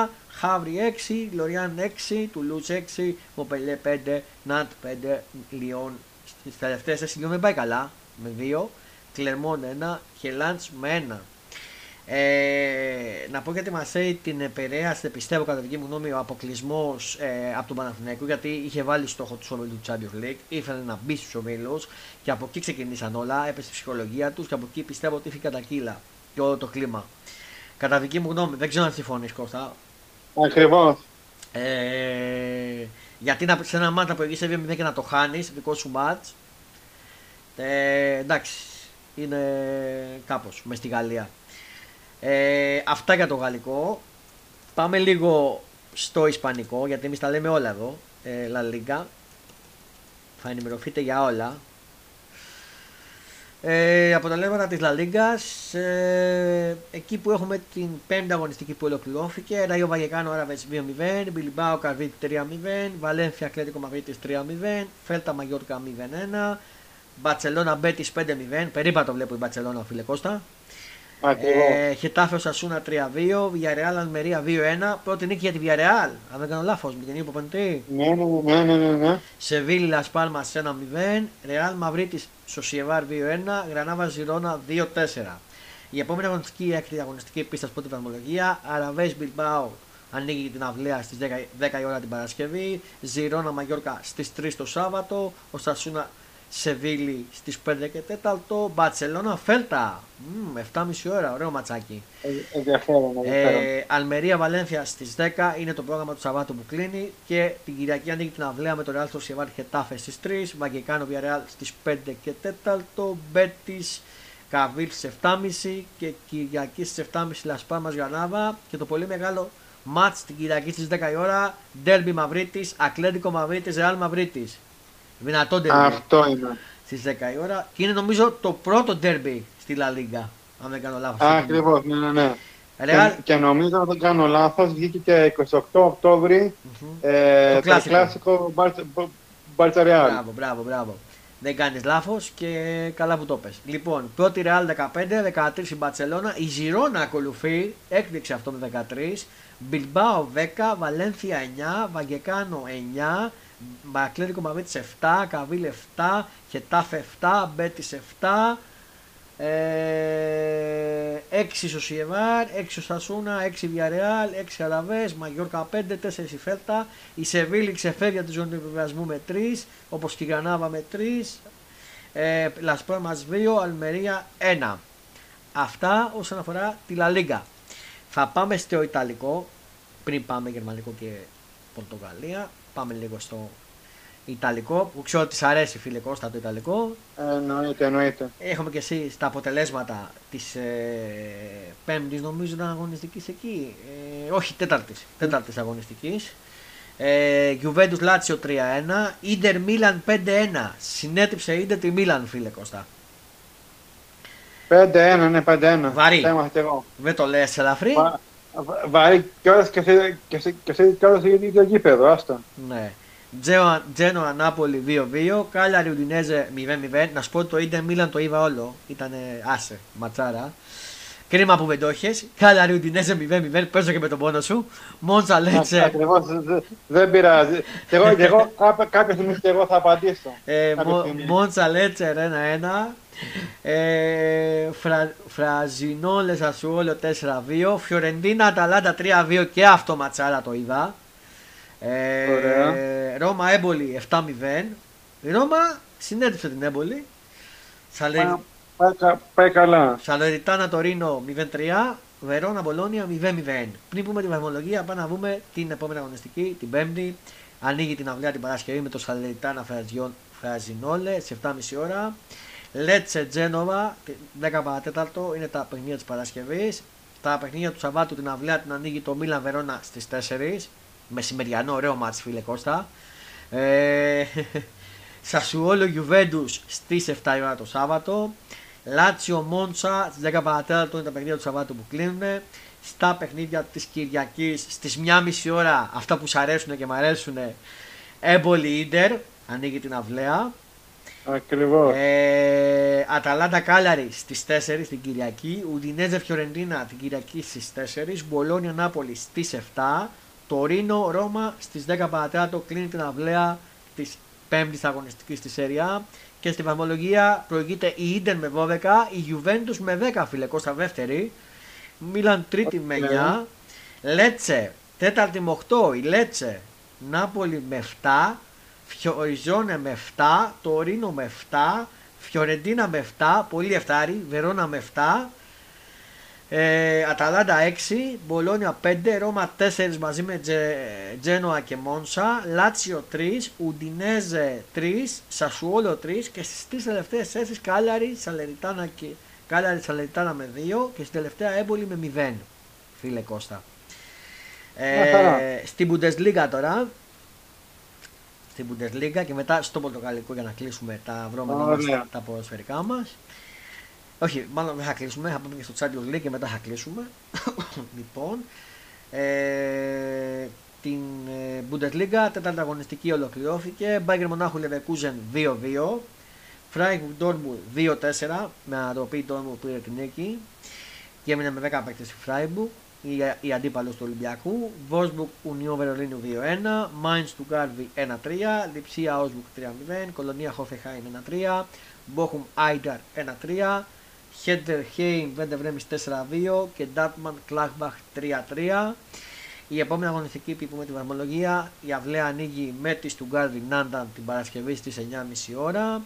7, Χαύρι 6, Λοριάν 6, Τουλούς 6, Μοπελέ 5, Ναντ 5, Λιόν. Στις τελευταίες σας Λιόν δεν πάει καλά, με 2, Κλερμόν 1, Χελάντς με 1. Να πω για τη Μασέη, την επηρέασε, πιστεύω κατά δική μου γνώμη, ο αποκλεισμός από τον Παναθηναϊκό, γιατί είχε βάλει στόχο του ομίλου του Champions League, ήθελε να μπει στους ομίλους και από εκεί ξεκινήσαν όλα, έπεσε η ψυχολογία τους και από εκεί πιστεύω ότι είχε κατά κύλα και όλο το κλίμα. Κατά δική μου γνώμη, δεν ξέρω αν συμφωνείς, Κώστα. Ακριβώς. Γιατί σε ένα μάτς να προηγείς 2-0 και να το χάνεις, δικό σου μάτς, εντάξει, είναι κάπως μες στη Γαλλία. Αυτά για το γαλλικό. Πάμε λίγο στο ισπανικό, γιατί εμείς τα λέμε όλα εδώ. La Liga. Θα ενημερωθείτε για όλα. Αποτελέσματα της La Ligas. Εκεί που έχουμε την πέμπτη αγωνιστική που ολοκληρώθηκε. Ράγιο Βαγεκάνο Άραβες 2-0. Μπιλμπάο Καρβίτ 3-0. Βαλένθια Κλέτικο Μαδρίτης 3-0. Φέλτα Μαγιόρκα 0-1. Μπαρσελόνα Μπέτις 5-0. Περίπατο το βλέπω η Μπαρσελόνα, φίλε Κώστα. Χετάφε Σασούνα 3-2, Βιαρεάλ Αλμερία 2-1. Πρώτη νίκη για τη Βιαρεάλ, αν δεν κάνω λάθος, με την υποπεντή. Ναι. Σεβίλη Λας Πάλμας 1-0, Ρεάλ Μαυρίτης Σοσιεβάρ 2-1, Γρανάβα Ζιρόνα 2-4. Η επόμενη αγωνιστική, έκτη αγωνιστική πίστα πρώτη βαθμολογία, Αραβές Μπιλμπάου ανοίγει την αυλαία στις 10 η ώρα την Παρασκευή, Ζιρόνα Μαγιόρκα στις 3 το Σάββατο, ο Σασούνα Σεβίλη στις 5 και 4, Μπαρσελόνα Φέλτα, 7,5 ώρα, ωραίο ματσάκι. Αλμερία Βαλένθια στις 10 είναι το πρόγραμμα του Σαββάτου που κλείνει και την Κυριακή ανοίγει την αυλαία με το Ρεάλ Σοσιεδάδ Χετάφε στις 3, Βαγεκάνο Βιαρεάλ στις 5 και 4, Μπέτις Καβίλ στις 7,5 και Κυριακή στις 7,5 Λας Πάλμας Γρανάδα και το πολύ μεγάλο μάτς την Κυριακή στις 10 η ώρα, Ντέρμπι Μαυρίτης, Ατλέτικο Μαυρίτης, Ρεάλ Μαυρίτης. Δυνατό derby. Αυτό είναι. Στις 10 η ώρα. Και είναι νομίζω το πρώτο derby στη La Liga. Αν δεν κάνω λάθος. Ακριβώς, ναι. Και νομίζω, αν δεν κάνω λάθος, βγήκε και 28 Οκτώβρη το κλασικό Barça Real. Μπράβο. Δεν κάνεις λάθος και καλά που το πες. Λοιπόν, πρώτη Real 15, 13 η Μπαρσελόνα. Η Girona ακολουθεί, έκπληξε αυτό με 13. Bilbao 10, Βαλένθια 9, Βαγκεκάνο 9. Μπακλέτικο Μαβίτης 7, Καβίλ 7, Χετάφε 7, Μπέτις 7, 6 Σοσιεβάρ, 6 Σασούνα, 6 Βιαρεάλ, 6 Αραβές, Μαγιόρκα 5, 4 η Φέλτα, η Σεβίλη ξεφεύγει από τη ζώνη του επιβιβασμού με 3, όπως και η Γρανάβα με 3, Λας Πάλμας 2, Αλμερία 1. Αυτά όσον αφορά τη La Liga. Θα πάμε στο Ιταλικό, πριν πάμε Γερμανικό και Πορτογαλία. Πάμε λίγο στο Ιταλικό, που ξέρω ότι σ' αρέσει, φίλε Κώστα, το Ιταλικό. Εννοείται. Έχουμε και εσύ τα αποτελέσματα της πέμπτης, νομίζω, αγωνιστικής εκεί. Όχι, τέταρτης αγωνιστικής. Γιουβέντους Λάτσιο 3-1, Ίντερ Μίλαν 5-1. Συνέτριψε Ίντερ τη Μίλαν, φίλε Κώστα. 5-1, ναι, 5-1. Βαρύ. Δεν το λες ελαφρύ. Βαρύ κιόλας και εσύ κιόλας είναι ίδιο γήπεδο, άστα. Ναι. Τζένοα Νάπολη 2-2, Κάλιαρι Ουντινέζε 0-0. Να σου πω το Ίντερ Μίλαν το είδα όλο. Ήτανε άσε, ματσάρα. Κρίμα που δεν το έχεις. Κάλιαρι Ουντινέζε 0-0, παίζω και με τον πόνο σου. Μόντσα Λέτσε. Ακριβώς, δεν πειράζει. Κι εγώ κάποια στιγμή και εγώ θα απαντήσω. Μόντσα Λέτσε 1-1. Φραζινόλε Σασουόλο 4-2, Φιωρεντίνα Αταλάντα 3-2 και αυτό ματσάρα το είδα. Ρώμα Έμπολη 7-0. Η Ρώμα συνέντευξε την Έμπολη. Πάει καλά. Σαλεριτάνα Τωρίνο 0-3, Βερόνα Μπολόνια 0-0. Πριν πούμε τη βαθμολογία, πάμε να δούμε την επόμενη αγωνιστική, την Πέμπτη. Ανοίγει την αυλαία την Παρασκευή με το Σαλεριτάνα Ραζινόλε σε 7.30 ώρα. Λέτσε Τζένοβα 10 παρά 4, είναι τα παιχνίδια της Παρασκευής. Τα παιχνίδια του Σαββάτου, την αυλαία την ανοίγει το Μίλαν Βερόνα στις 4. Μεσημεριανό, ωραίο μάτς φίλε Κώστα. Σασουόλο Γιουβέντους στις 7 η ώρα το Σάββατο. Λάτσιο Μόντσα στις 10 παρά 4, είναι τα παιχνίδια του Σαββάτου που κλείνουν. Στα παιχνίδια της Κυριακής στις 1.30 ώρα, αυτά που σ' αρέσουν και μ' αρέσουν, Έμπολη Ίντερ, ανοίγει την αυλαία. Ακριβώς. Αταλάντα Κάλαρη στις 4 την Κυριακή. Ουντινέζε Φιωρεντίνα την Κυριακή στις 4. Μπολόνια Νάπολη στις 7. Τωρίνο Ρώμα στις 10 παρά 4, κλείνει την αυλαία της 5ης αγωνιστικής της Serie A. Και στη βαθμολογία προηγείται η Ίντερ με 12, η Γιουβέντους με 10 φιλεκό στα δεύτερη, Μίλαν τρίτη με 9, Λέτσε τέταρτη με 8, η Λέτσε, Νάπολη με 7, Φιοριζόνε με 7, Τωρίνο με 7, Φιωρεντίνα με 7, πολύ εφτάρι, Βερόνα με 7, Αταλάντα 6, Μπολόνια 5, Ρώμα 4 μαζί με Τζένοα και Μόντσα, Λάτσιο 3, Ουντινέζε 3, Σασουόλο 3 και στις τρεις τελευταίες θέσεις Κάλαρη, Σαλεριτάνα με 2 και στην τελευταία Έμπολη με 0, φίλε Κώστα. Στην Bundesliga τώρα, στην Bundesliga και μετά στο πορτοκαλικό για να κλείσουμε τα βρώματα μας, τα ποδοσφαιρικά μας. Όχι, μάλλον δεν θα κλείσουμε, θα πάμε και στο Champions League και μετά θα κλείσουμε. Λοιπόν, την Bundesliga, τέταρτη αγωνιστική ολοκληρώθηκε. Bayern Μονάχου Leverkusen 2-2. Freiburg Dortmund 2-4, με ανατροπή Dortmund πήρε την νίκη και έμεινε με 10 παίκτες στη Freiburg, η αντίπαλος του Ολυμπιακού. Wolfsburg Union Βερολίνου 2-1, Mainz του Γκάρβι 1-3, Λιψία Augsburg 3-0, Κολονία Hoffenheim 1-3, Bochum Άινταρ 1-3, Heidenheim Werder Bremen 4-2 και Dortmund Gladbach 3-3. Η επόμενη αγωνιστική που πούμε τη βαθμολογία, η αυλαία ανοίγει με τη Στουγκάρδη Νάνταν την Παρασκευή στις 9.30 ώρα.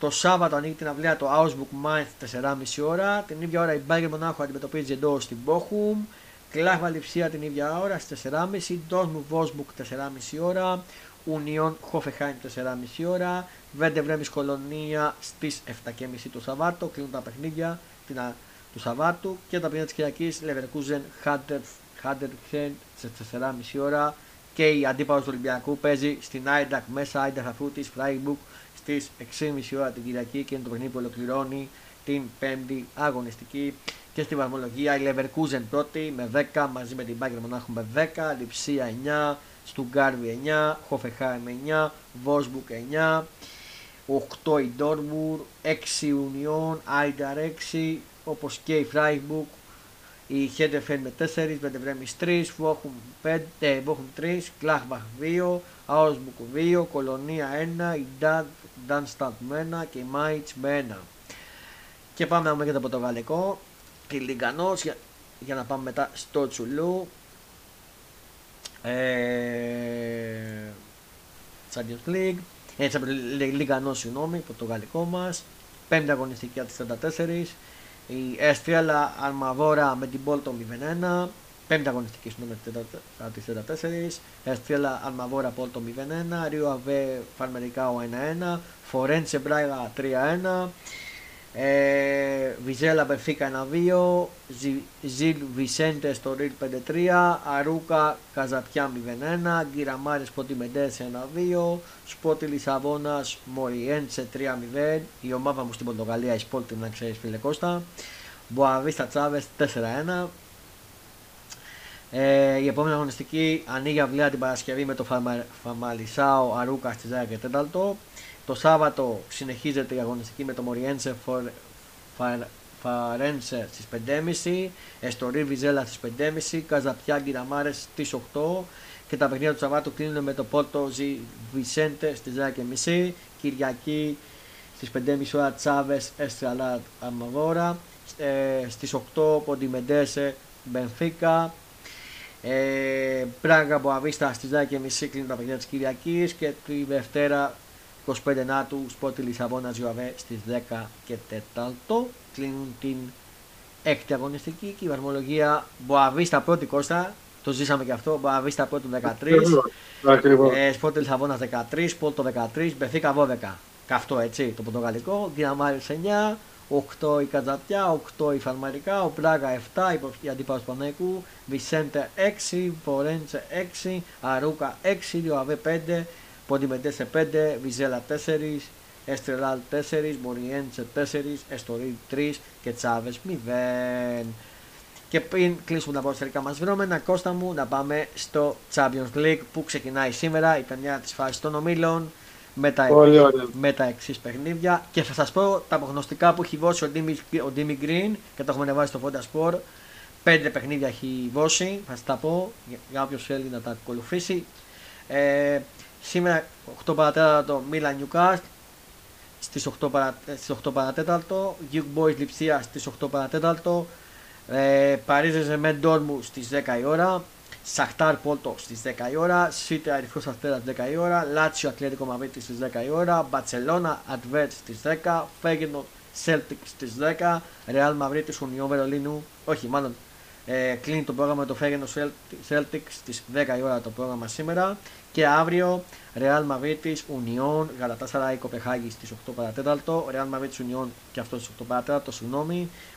Το Σάββατο ανοίγει την αυλαία το Augsburg Mainz 4.30 ώρα. Την ίδια ώρα η Bayern Μονάχου αντιμετωπίζει εντός στην Bochum. Gladbach Λιψία την ίδια ώρα στις 4.30, Dortmund Wolfsburg 4.30 ώρα. Union Hoffenheim 4.30 ώρα, Werder Bremen Κολονία στις 7.30 το Σαββάτο, κλείνουν τα παιχνίδια του Σαββάτου και τα παιχνίδια της Κυριακής, Leverkusen Heidenheim στις 4.30 ώρα και η αντίπαλος του Ολυμπιακού παίζει στην Eintracht μέσα, Eintracht αφού της Freiburg στις 6.30 ώρα την Κυριακή και είναι το παιχνίδι που ολοκληρώνει την 5η αγωνιστική. Και στη βαθμολογία η Leverkusen πρώτη με 10 μαζί με την Bayern Μονάχου με 10, Λιψία 9, Στουγκάρβι 9, Χόφενχάιμ 9, Βόσμπουκ 9, 8 η Ντόρμουρ, 6 η Ουνιόν, Άινταρ 6, όπως και η Φράιμπουκ, η Χέντεφεν με 4, Βεντεβρέμις 3, Βόχουμ 3, Κλάχμπαχ 2, Αόσμπουκ 2, Κολονία 1, η Ντάνσταντ με 1 και η Μάιτς με 1. Και πάμε να δούμε και το πορτογαλικό, τη Λιγκανός, για να πάμε μετά στο Τσουλού. Champions League, Ligue 1, συγγνώμη, πορτογαλικό μας, 5η αγωνιστική από τις 34, η Εστρέλα Αλμαβόρα με την Πόλτο 0-1, 5η αγωνιστική από τις 34, Εστρέλα Αλμαβόρα Πόλτο 0-1, Ρίο Αβέ Φαρμερικάο 1-1, Φορέντσε Μπράγα 3-1, Βιζέλα Μπερφίκα 1-2, Ζιλ Βισέντε στο Ριλ 5-3, Αρούκα Καζαπιά 0-1, Γκυραμάρε Σπότι Μεντές 1-2, Σπότι Λισαβόνα Μοριέντσε 3-0, η ομάδα μου στην Πορτογαλία, η Σπότι να ξέρει φίλε Κώστα, Μποαβίστα Τσάβες 4-1. Η επόμενη αγωνιστική ανοίγει αυλαία την Παρασκευή με το Φαμαλισάο Αρούκα στις 10 και 4. Το Σάββατο συνεχίζεται η αγωνιστική με το Μοριέντσε Φαρένσε στις 5.30, Εστορί Βιζέλα στις 5.30, Καζαπιά Γκυραμάρες στις 8 και τα παιχνίδια του Σαββάτου κλείνουν με το Πόρτο Ζι Βισέντε στις 10.30, Κυριακή στις 5.30 ώρα Τσάβες Εστραλάτ Αμαβόρα, στις 8 Ποντιμεντέσε Μπενφίκα, Πράγκα Μποαβίστα στις 10.30 κλείνουν τα παιχνίδια της Κυριακής και τη Δευτέρα 25 Νάτου, Σπότι Λισαβόνα Ζιουαβέ στις 10 και 4. Κλείνουν την 6η αγωνιστική και η βαθμολογία Μποαβίστα πρώτη Κώστα, Το ζήσαμε και αυτό. Μπαβίστα Πότ του 13. Σπότελ Θαβόνα 13. Πόλτο 13. Μπεθήκα 12. Καυτό έτσι το πορτογαλικό. Δυναμάρι 9. 8 η Καζατιά, 8 η Φαρμαρικά, ο Πράγα 7, η αντίπαλος Πανέκου, Βισέντε 6, Φορέντσε 6, Αρούκα 6, Λιοαβέ 5, Ποντιμεντέσε 5, Βιζέλα 4, Εστρελάλ 4, Μοριέντσε 4, Εστορίλ 3 και Τσάβες 0. Και πριν κλείσουμε τα ποδοσφαιρικά μας βρώμενα, Κώστα μου, να πάμε στο Champions League που ξεκινάει σήμερα, η παινιά της φάσης των ομίλων. Με τα εξής παιχνίδια και θα σας πω τα απογνωστικά που έχει βώσει ο Dimi Green και τα έχουμε ανεβάσει στο Fodas Sports. 5 παιχνίδια έχει βώσει, θα σας τα πω για όποιος θέλει να τα ακολουθήσει. Σήμερα 8 παρατέταρτο Milan Newcastle, στις 8 παρατέταρτο Young Boys Lipsia, στις 8 παρατέταρτο, Paris Saint-Germain Dortmund στις 10 η ώρα, Σαχτάρ Πόλτο στις 10 η ώρα, Σίτε Αριθμός Αστέρα στις 10 η ώρα, Λάτσιο Ατλέτικο Μαβίτη στις 10 η ώρα, Μπαρσελόνα Αντβέρτ στις 10, Φέγενο Σέλτικ στις 10, Ρεάλ Μαδρίτη Ουνιόν Βερολίνου, κλείνει το πρόγραμμα το Φέγενο Σέλτικ στις 10 η ώρα το πρόγραμμα σήμερα και αύριο Ρεάλ Μαδρίτη Ουνιόν Γαλατάσαραη Κοπεχάγη στις 8 παρατέταρτο, Ρεάλ Μαδρίτη Ουνιόν και αυτό στις 8 παρατέταρτο,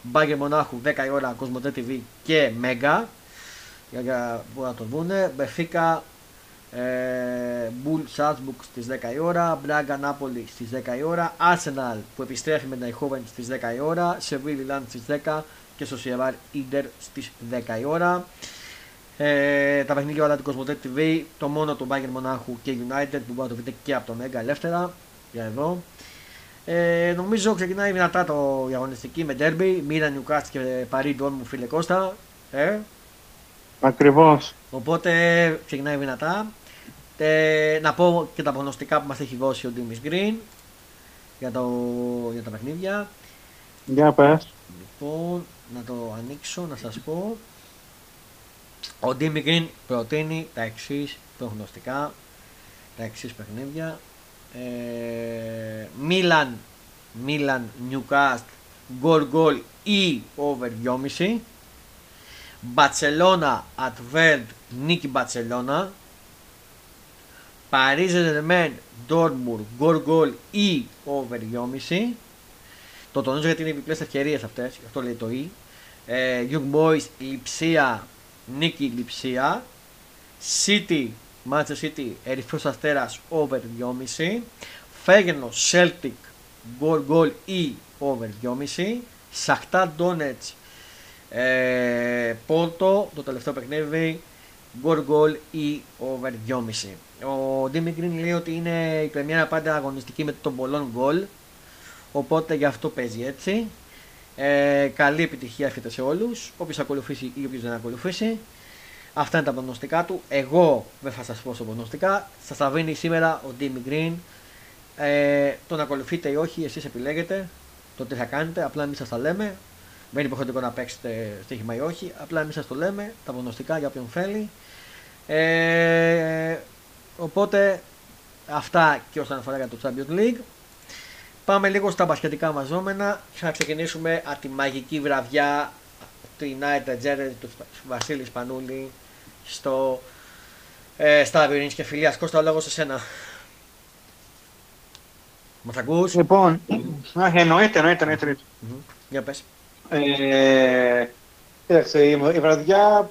Μπάγκερ Μονάχου 10 η ώρα, Κοσμοτέ TV και Μέγα. Για να το δούνε, Μπεφίκα Μπουλ Σάτσμπουκ στις 10 η ώρα, Μπράγκα Νάπολη στις 10 η ώρα, Arsenal που επιστρέφει με την Αϊχόβεν στις 10 η ώρα, Σεβίλη Λαντ στις 10 και Σοσιαδάδ Ίντερ στις 10 η ώρα. Τα παιχνίδια όλα του Κοσμοτέ TV, το μόνο του Bayern Μονάχου και United που μπορείτε να το βρείτε και από το Μέγκα ελεύθερα για εδώ. Νομίζω ξεκινάει δυνατά το αγωνιστική με ντέρμπι, Μίλα Νιουκάστ και Παρί Ντόρμουντ, φίλε Κώστα. Ακριβώς. Οπότε ξεκινάει δυνατά. Να πω και τα προγνωστικά που μας έχει δώσει ο Ντίμις Γκριν για τα παιχνίδια. Για πες. Λοιπόν, να το ανοίξω, να σας πω. Ο Ντίμις Γκριν προτείνει τα εξής προγνωστικά, τα εξής παιχνίδια. Μίλαν, Νιουκάστ, γκολ ή over 2,5. Μπαρσελόνα Ατβέρντ, νίκη Μπαρσελόνα. Παρί Σεν-Ζερμέν Ντόρτμουντ, γκολ ή over 2,5. Το τονίζω γιατί είναι διπλές ευκαιρίες αυτές, γι' αυτό λέει το ή. Young Boys Λιψία, νίκη Λιψία. City, Manchester City, Ερυθρός Αστέρας, over 2,5. Φέγενο Celtic, γκολ ή over 2,5. Σαχτάρ Ντόνετς Πόρτο, το τελευταίο παιχνίδι, γκολ ή over 2,5. Ο Ντίμι Γκριν λέει ότι είναι η πρεμιέρα πάντα αγωνιστική με τον πολλών γκολ, οπότε γι' αυτό παίζει έτσι. Καλή επιτυχία εύχεται σε όλους, όποιος ακολουθήσει ή όποιος δεν ακολουθήσει. Αυτά είναι τα προγνωστικά του. Εγώ δεν θα σας πω στα προγνωστικά. Σας τα δίνει σήμερα ο Ντίμι Γκριν. Τον ακολουθείτε ή όχι, εσείς επιλέγετε το τι θα κάνετε, απλά μην σας τα λέμε. Δεν είναι υποχρεωτικό να παίξετε στοίχημα ή όχι, απλά εμείς σας το λέμε, τα προγνωστικά για όποιον θέλει. Οπότε αυτά και όσον αφορά για το Champions League. Πάμε λίγο στα μπασκετικά μας δόμενα. Θα ξεκινήσουμε από τη μαγική βραδιά του Night of Ledger του Βασίλη Σπανούλη στο Σταυρίνης και Φιλίας. Κώστα, λόγο σε σένα. Μας ακούς? Λοιπόν, εννοείται. Για πες. Κοίταξε, η βραδιά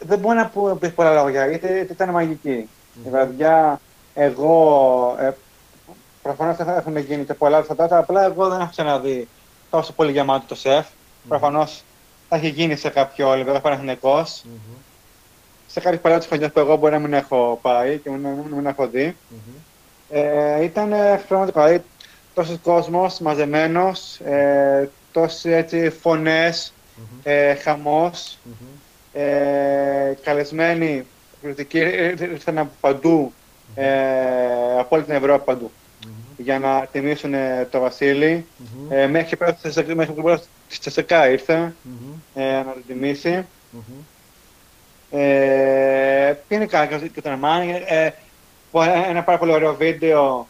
δεν μπορεί να πει πολλά λόγια γιατί ήταν μαγική. Η βραδιά, εγώ προφανώς θα έχουν γίνει και πολλά αυτά, απλά εγώ δεν έχω ξαναδεί τόσο πολύ γεμάτο το σεφ. Προφανώς θα έχει γίνει σε κάποιο Ολυμπιακός Παναθηναϊκός. Σε κάποιες παλιότερες χρονιές που εγώ μπορεί να μην έχω πάει και να μην έχω δει. Ήταν πραγματικά τόσος κόσμος μαζεμένος. Τόσοι έτσι φωνές, χαμός, καλεσμένοι, κριτικοί ήρθαν από παντού, από όλη την Ευρώπη παντού, για να τιμήσουν τον Βασίλη. Μέχρι πέρα στη Τσεσεκά ήρθε να τον τιμήσει. Πήρε και τον Αταμάν, ένα πάρα πολύ ωραίο βίντεο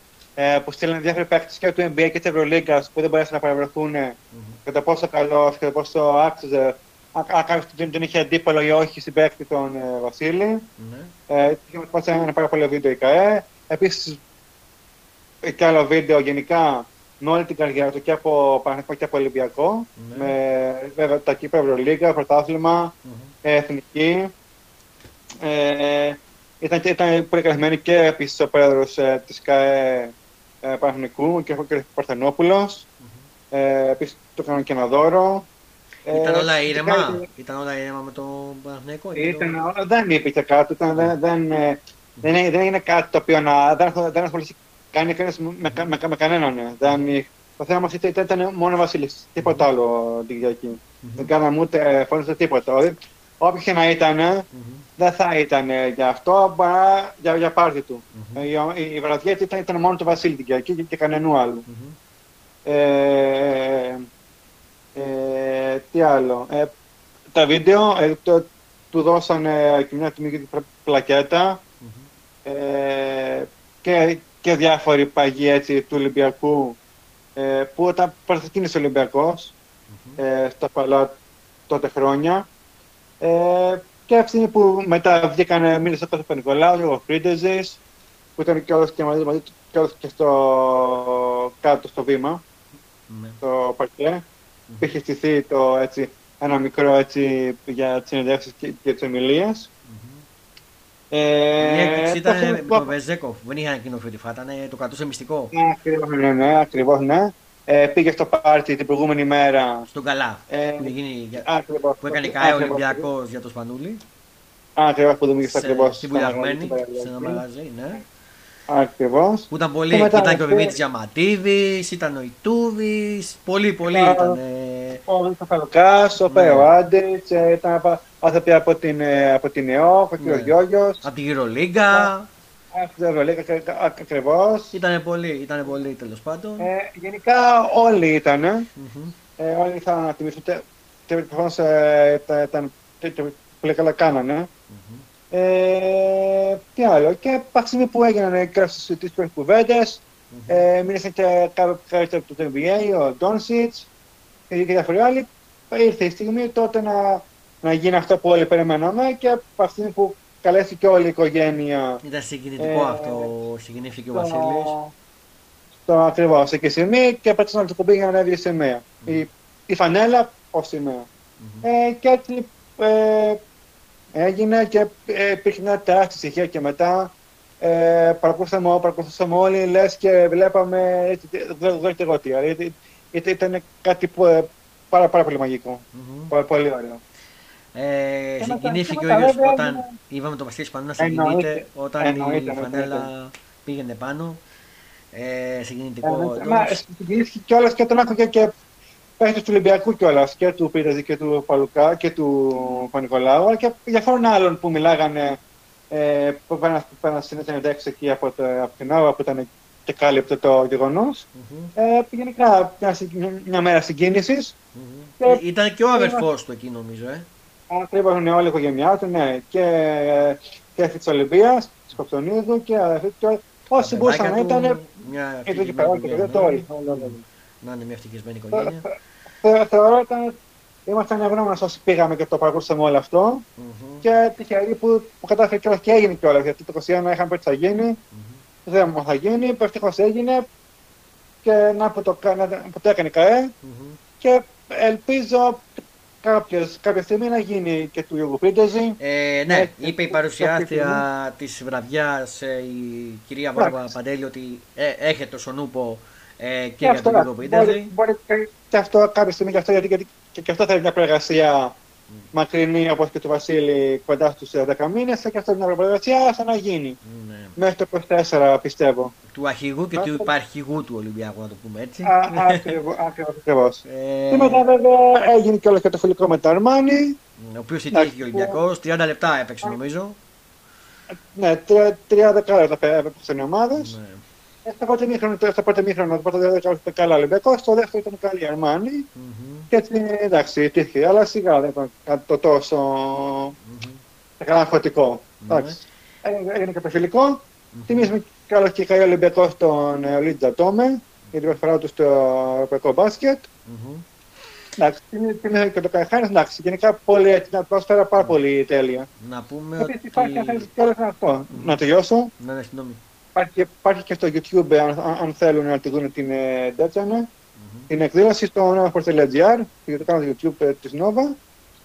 που στείλανε διάφοροι παίκτες και του NBA και της Ευρωλίγκας που δεν μπορέσαν να παραβρεθούν κατά πόσο καλός και κατά πόσο άξιζε αν δεν είχε αντίπαλο ή όχι στην παίκτη τον Βασίλη. Είχε ένα πάρα πολύ βίντεο η ΚΑΕ. Επίσης, και άλλο βίντεο γενικά με όλη την καριέρα του και από Παναθηναϊκό και από Ολυμπιακό. Ναι. Με βέβαια τα κύπρα Ευρωλίγκα, πρωτάθλημα, εθνική. Ήταν πολύ καλεσμένοι και επίσης ο πρόεδρος της ΚΑΕ Παναθηναϊκού και ο κ. Παρθενόπουλος. Επίσης το κάνουν και ένα δώρο. Ήταν όλα ήρεμα, με τον Παναθηναϊκό. Δεν είπε και κάτι, δεν είναι κάτι το οποίο δεν ασχοληθεί κάνει με κανέναν. Το θέμα μας ήταν μόνο ο Βασίλης, τίποτα άλλο την Κυριακή. Δεν κάναμε ούτε φωνήσε τίποτα. Όποιος και να ήταν, δεν θα ήταν για αυτό, παρά για πάρτι του. Η βραδιά ήταν μόνο του Βασίλη την Κυριακή και κανενού άλλου. Τι άλλο, τα βίντεο, του δώσανε και μια τιμή πλακέτα και διάφοροι παγιοί έτσι του Ολυμπιακού που όταν ξεκίνησε ο Ολυμπιακός στα παλιά τότε χρόνια και αυτοί που μετά βγήκαν μίλησε ο Πανικολάου, ο Φρίντεζης που ήταν και όλος και μαζί και στο κάτω στο βήμα, στο παρκέ. Είχε στηθεί ένα μικρό έτσι, για τις συνεντεύξεις και τις ομιλίες. Η έκρηξη ήταν με τον Βεζέκοφ, δεν είχε ανακοινωθεί ότι θα ήταν, το κρατούσε μυστικό. Ακριβώς, ναι. Πήγε στο πάρτι την προηγούμενη μέρα. Στον Καλά, που έκανε ΚΑΕ Ολυμπιακός για το Σπανούλη. Ακριβώς, που δημιουργήσε ακριβώς. Στην Βουλιαγμένη, σε ένα μαγαζί, ναι. Ακριβώς. Που ήταν πολύ, ήταν και ο Δημήτρης Διαματίδης, ήταν ο Ιτούδης, πολλοί ήταν. Ο Φαλκάς, ο Πέο Άντριτς, ήταν άνθρωποι από την ΕΟΚ, ο κ. Γιώργιος. Από την Euroliga. Από την Euroliga, ακριβώς. Ήτανε πολλοί τέλος πάντων. Γενικά όλοι ήτανε. Όλοι θα ανατιμήσουν και προφανώς πολύ καλά κάνανε. Τι άλλο, και παξίμοι που έγιναν και στις πρώτες κουβέντες, μίλησαν και κάποιοι από το NBA, ο Ντόνσιτς και διάφοροι άλλοι. Ήρθε η στιγμή τότε να γίνει αυτό που όλοι περιμέναμε και παξίμοι που καλέστηκε όλη η οικογένεια. Ήταν συγκινητικό αυτό, συγκινήθηκε ο Βασίλης. Στο ακριβώς, εκεί σημείο και πέταξαν από το κουμπί για να έβγει σημαία. Η φανέλα ως σημαία. Και έτσι έγινε και υπήρχε μια τεράστια στοιχεία και μετά παρακολουθούσαμε όλοι, λες και βλέπαμε, δεν ξέρω τι, αλλά ήταν κάτι πάρα πολύ μαγικό, πολύ ωραίο. Συγκινήθηκε ο ίδιος όταν είδαμε τον Βασίλη Σπανούλη να συγκινείται, όταν η φανέλα πήγαινε πάνω, συγκινητικό. Συγκινήθηκε κιόλας και τον άκουγε και παίχτες του Ολυμπιακού κιόλας, και του Πίταζη και του Παλουκά και του Πανικολάου, αλλά και διαφόρων άλλων που μιλάγανε που πέραν συνέντευξη εκεί από την ΑΟΑ που ήταν και κάλυπτο το γεγονός. Γενικά μια μέρα συγκίνησης. Ήταν και ο αδερφός του εκεί νομίζω. Ακριβώς, είναι όλη η οικογένειά του, ναι, και έφυγε της Ολυμπίας, της Κοψονίδου και όσοι μπορούσαν να ήταν. Να είναι μια ευτυχισμένη οικογένεια. Θεωρώ ότι ήμασταν ευγνώμονες όσοι πήγαμε και το παρακολουθήσαμε όλο αυτό. Και τυχεροί που κατάφερε κιόλας και έγινε κιόλας. Γιατί το 2021 είχαμε πει ότι θα γίνει. Δεν μου θα γίνει. Ευτυχώς έγινε. Και να που το έκανε η ΚΑΕ. Και ελπίζω κάποια στιγμή να γίνει και του Γιώργου Πρίντεζη. Ναι, είπε η παρουσιάστρια της βραδιάς η κυρία Βάρβα Παντέλη ότι έχετε στον ούπο. Και αυτό, για τον μπορεί και αυτό κάποια στιγμή, γιατί και αυτό θέλει μια προεργασία μακρινή, όπως και του Βασίλη, κοντά στους 10 μήνες, και αυτό είναι μια προεργασία, θα να γίνει μέχρι το 24 πιστεύω. Του αρχηγού και του υπαρχηγού του Ολυμπιακού, να το πούμε έτσι. Ακριβώς. Και μετά βέβαια έγινε και όλο και το φιλικό με το Αρμάνι. Ο οποίος ιτήθηκε ο Ολυμπιακός, 30 λεπτά έπαιξε νομίζω. Ναι, 30 λεπτά έπαιξαν οι ομάδες. Στα πρώτα μήχρονα, το πρώτο δεύτερο ήταν καλά Ολυμπιακός, στο δεύτερο ήταν καλή Αρμάνη και έτσι εντάξει υπήρχε, αλλά σιγά δεν ήταν κάτι το τόσο αγχωτικό. Έγινε και το φιλικό, θυμίζουμε καλό και καλή Ολυμπιακός τον Λίτζα Τόμε για την προσφορά του στο ευρωπαϊκό μπάσκετ Εντάξει, και το Καρχάνης, εντάξει, γενικά πολύ την ατμόσφαιρα πάρα πολύ τέλεια. Να πούμε ότι... Υπάρχει αυτό. Να τελειώσω. Ναι, ναι, συγγνώμη. Υπάρχει και στο YouTube, αν θέλουν να τη δουν την τέτοια, την εκδήλωση στο Nova.gr, γιατί κάνω το YouTube της Nova,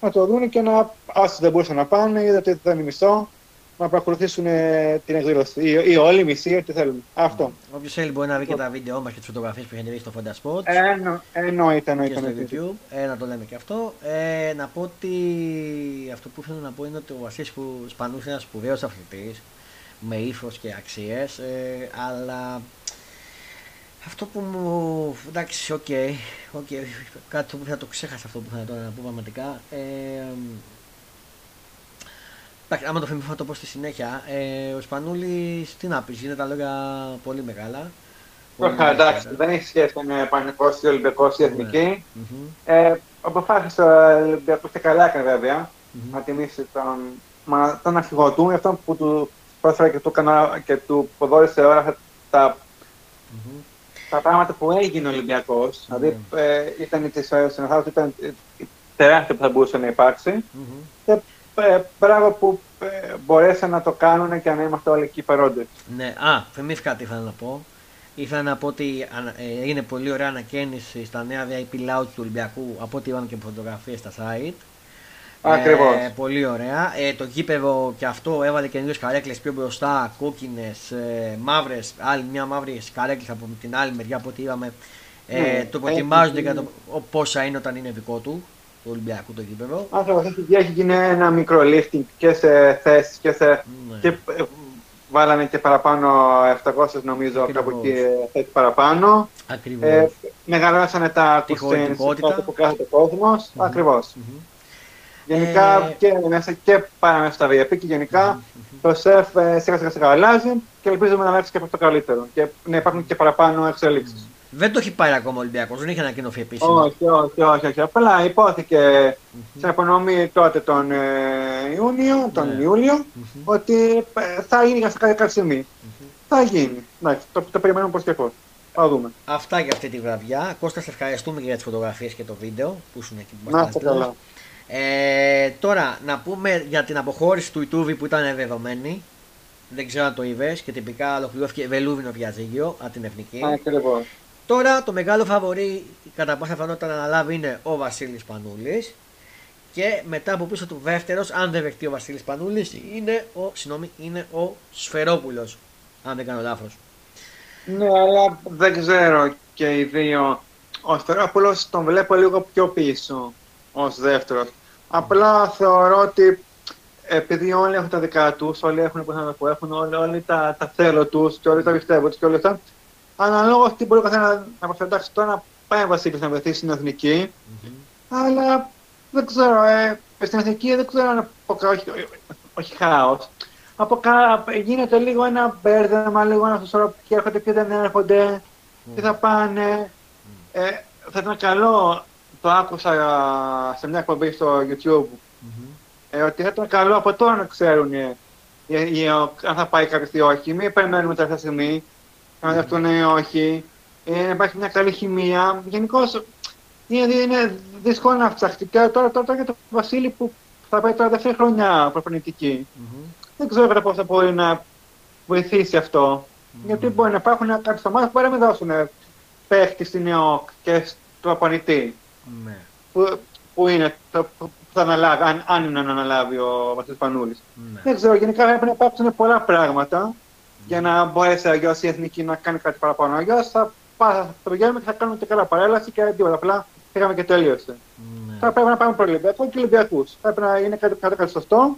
να το δουν και να, όσοι δεν μπορούσαν να πάνε, είδατε ότι ήταν μισθό, να παρακολουθήσουν την εκδήλωση. Ή όλοι οι μισοί, τι θέλουν. Αυτό. Όποιος θέλει μπορεί να βρει και τα βίντεο μας και τις φωτογραφίες που έχετε βρει στο Fodas Sports. Εννοείται. Και στο YouTube, να το λέμε και αυτό. Να πω ότι αυτό που ήθελα να πω είναι ότι ο Βασίλης Σπανούλης είναι ένας σπουδαίος αθλητής, με ύφος και αξίες, αλλά... Αυτό που μου... εντάξει, οκ, κάτι που θα το ξέχασα αυτό που θα τώρα να πω πραγματικά. Εντάξει, άμα το θυμηθώ θα το πω στη συνέχεια. Ο Σπανούλης, τι να πεις, είναι τα λόγια πολύ μεγάλα. Εντάξει, δεν έχει σχέση με Παναθηναϊκός ή Ολυμπιακός ή Εθνική. Αποφάσισε ο Ολυμπιακός και καλά έκανε βέβαια, να τιμήσει τον αρχηγό του, αυτόν που του πρόσφερε και του προδόρισε όλα τα... Τα πράγματα που έγινε ο Ολυμπιακός, δηλαδή ήταν τη συνεχάρα του, ήταν τεράστια που θα μπορούσε να υπάρξει. Και μπράβο που μπορέσαν να το κάνουν και να είμαστε όλοι εκεί παρόντες. Ναι, θυμήθηκα τι ήθελα να πω. Ήθελα να πω ότι είναι πολύ ωραία ανακαίνιση στα νέα VIP lounge του Ολυμπιακού, από ό,τι είπαμε και φωτογραφίες στα site. Ακριβώς. Πολύ ωραία. Το γήπεδο και αυτό έβαλε καινούριες καρέκλες πιο μπροστά, κόκκινες, μαύρες, άλλη μια μαύρη καρέκλες από την άλλη μεριά από ό,τι είδαμε. Το προετοιμάζονται για πόσα είναι όταν είναι δικό του, του Ολυμπιακού το γήπεδο. Ακριβώς. Έχει γίνει ένα μικρό lifting και σε θέσεις και σε... Ναι. Και βάλανε και παραπάνω 700 νομίζω. Ακριβώς. Από εκεί θέσεις παραπάνω. Ακριβώς. Μεγαλώσανε τα ακουστικά που κάθεται ο κόσμος. Ακριβώς. Γενικά και πάμε μέσα στα VIP και γενικά το σεφ σιγά σιγά αλλάζει και ελπίζουμε να αλλάξει και από το καλύτερο και να υπάρχουν και παραπάνω εξελίξεις. Δεν το έχει πάρει ακόμα ο Ολυμπιακός, δεν είχε ανακοινωθεί επίσημα. Όχι, απλά υπόθηκε στην απονομή τότε τον Ιούνιο, τον Ιούλιο, ότι θα γίνει για κάποια στιγμή. Θα γίνει, το περιμένουμε πως και πώς. Δούμε. Αυτά για αυτή τη βραδιά. Κώστα, σε ευχαριστούμε για τις φωτογραφίες και το βίντεο που ήσουν εκεί που μας κάνατε. Τώρα να πούμε για την αποχώρηση του Ιτούδη που ήταν δεδομένη. Δεν ξέρω αν το είδες και τυπικά ολοκληρώθηκε βελούδινο διαζύγιο από την Εθνική. Ακριβώς. Τώρα το μεγάλο φαβορί κατά πάσα πιθανότητα να αναλάβει είναι ο Βασίλης Σπανούλης. Και μετά από πίσω του δεύτερος, αν δεν δεχτεί ο Βασίλης Σπανούλης, είναι ο Σφαιρόπουλος. Αν δεν κάνω λάθος. Ναι, αλλά δεν ξέρω και οι δύο. Ο Σφαιρόπουλος τον βλέπω λίγο πιο πίσω. Ως δεύτερος. Απλά θεωρώ ότι επειδή όλοι έχουν τα δικά τους, όλοι έχουν που έχουν, όλοι τα θέλω τους και όλοι τα πιστεύω τους και όλα αυτά, αναλόγως τι μπορεί ο καθένας να προσφερτάξει. Τώρα πάει ο Βασίλης να βρεθεί στην Εθνική, αλλά δεν ξέρω, στην Εθνική δεν ξέρω να πω, όχι χάος. Γίνεται λίγο ένα μπέρδεμα, λίγο ένα σωσόρο, ποιοι έρχονται, ποιοι δεν έρχονται, τι θα πάνε. Θα ήταν καλό. Το άκουσα σε μια εκπομπή στο YouTube ότι θα ήταν καλό από τώρα να ξέρουν αν θα πάει κάποιος ή όχι. Μην περιμένουμε τελευταία στιγμή, να δεχτούν ή όχι. Να υπάρχει μια καλή χημεία. Γενικώς είναι δύσκολο να φτιαχτεί. Και τώρα για τον Βασίλη που θα πάει τώρα δεύτερη χρονιά προπονητική. Δεν ξέρω πώς θα μπορεί να βοηθήσει αυτό. Γιατί μπορεί να υπάρχουν κάποιες ομάδες που μπορεί να μην δώσουν παίχτη στην ΕΟΚ και στον προπονητή. Ναι. Που είναι που θα αναλάβει, αν είναι να αναλάβει ο Βασίλης Σπανούλης. Ναι. Δεν ξέρω, γενικά πρέπει να υπάρξουν πολλά πράγματα για να μπορέσει αγιώς η Εθνική να κάνει κάτι παραπάνω. Αγιώς θα πηγαίνουμε και θα κάνουμε και καλά παρέλαση και τίποτα. Απλά πήγαμε και τελείωσε. Ναι. Τώρα πρέπει να πάμε προς Ολυμπιακό και Ολυμπιακούς. Πρέπει να είναι κάτι σωστό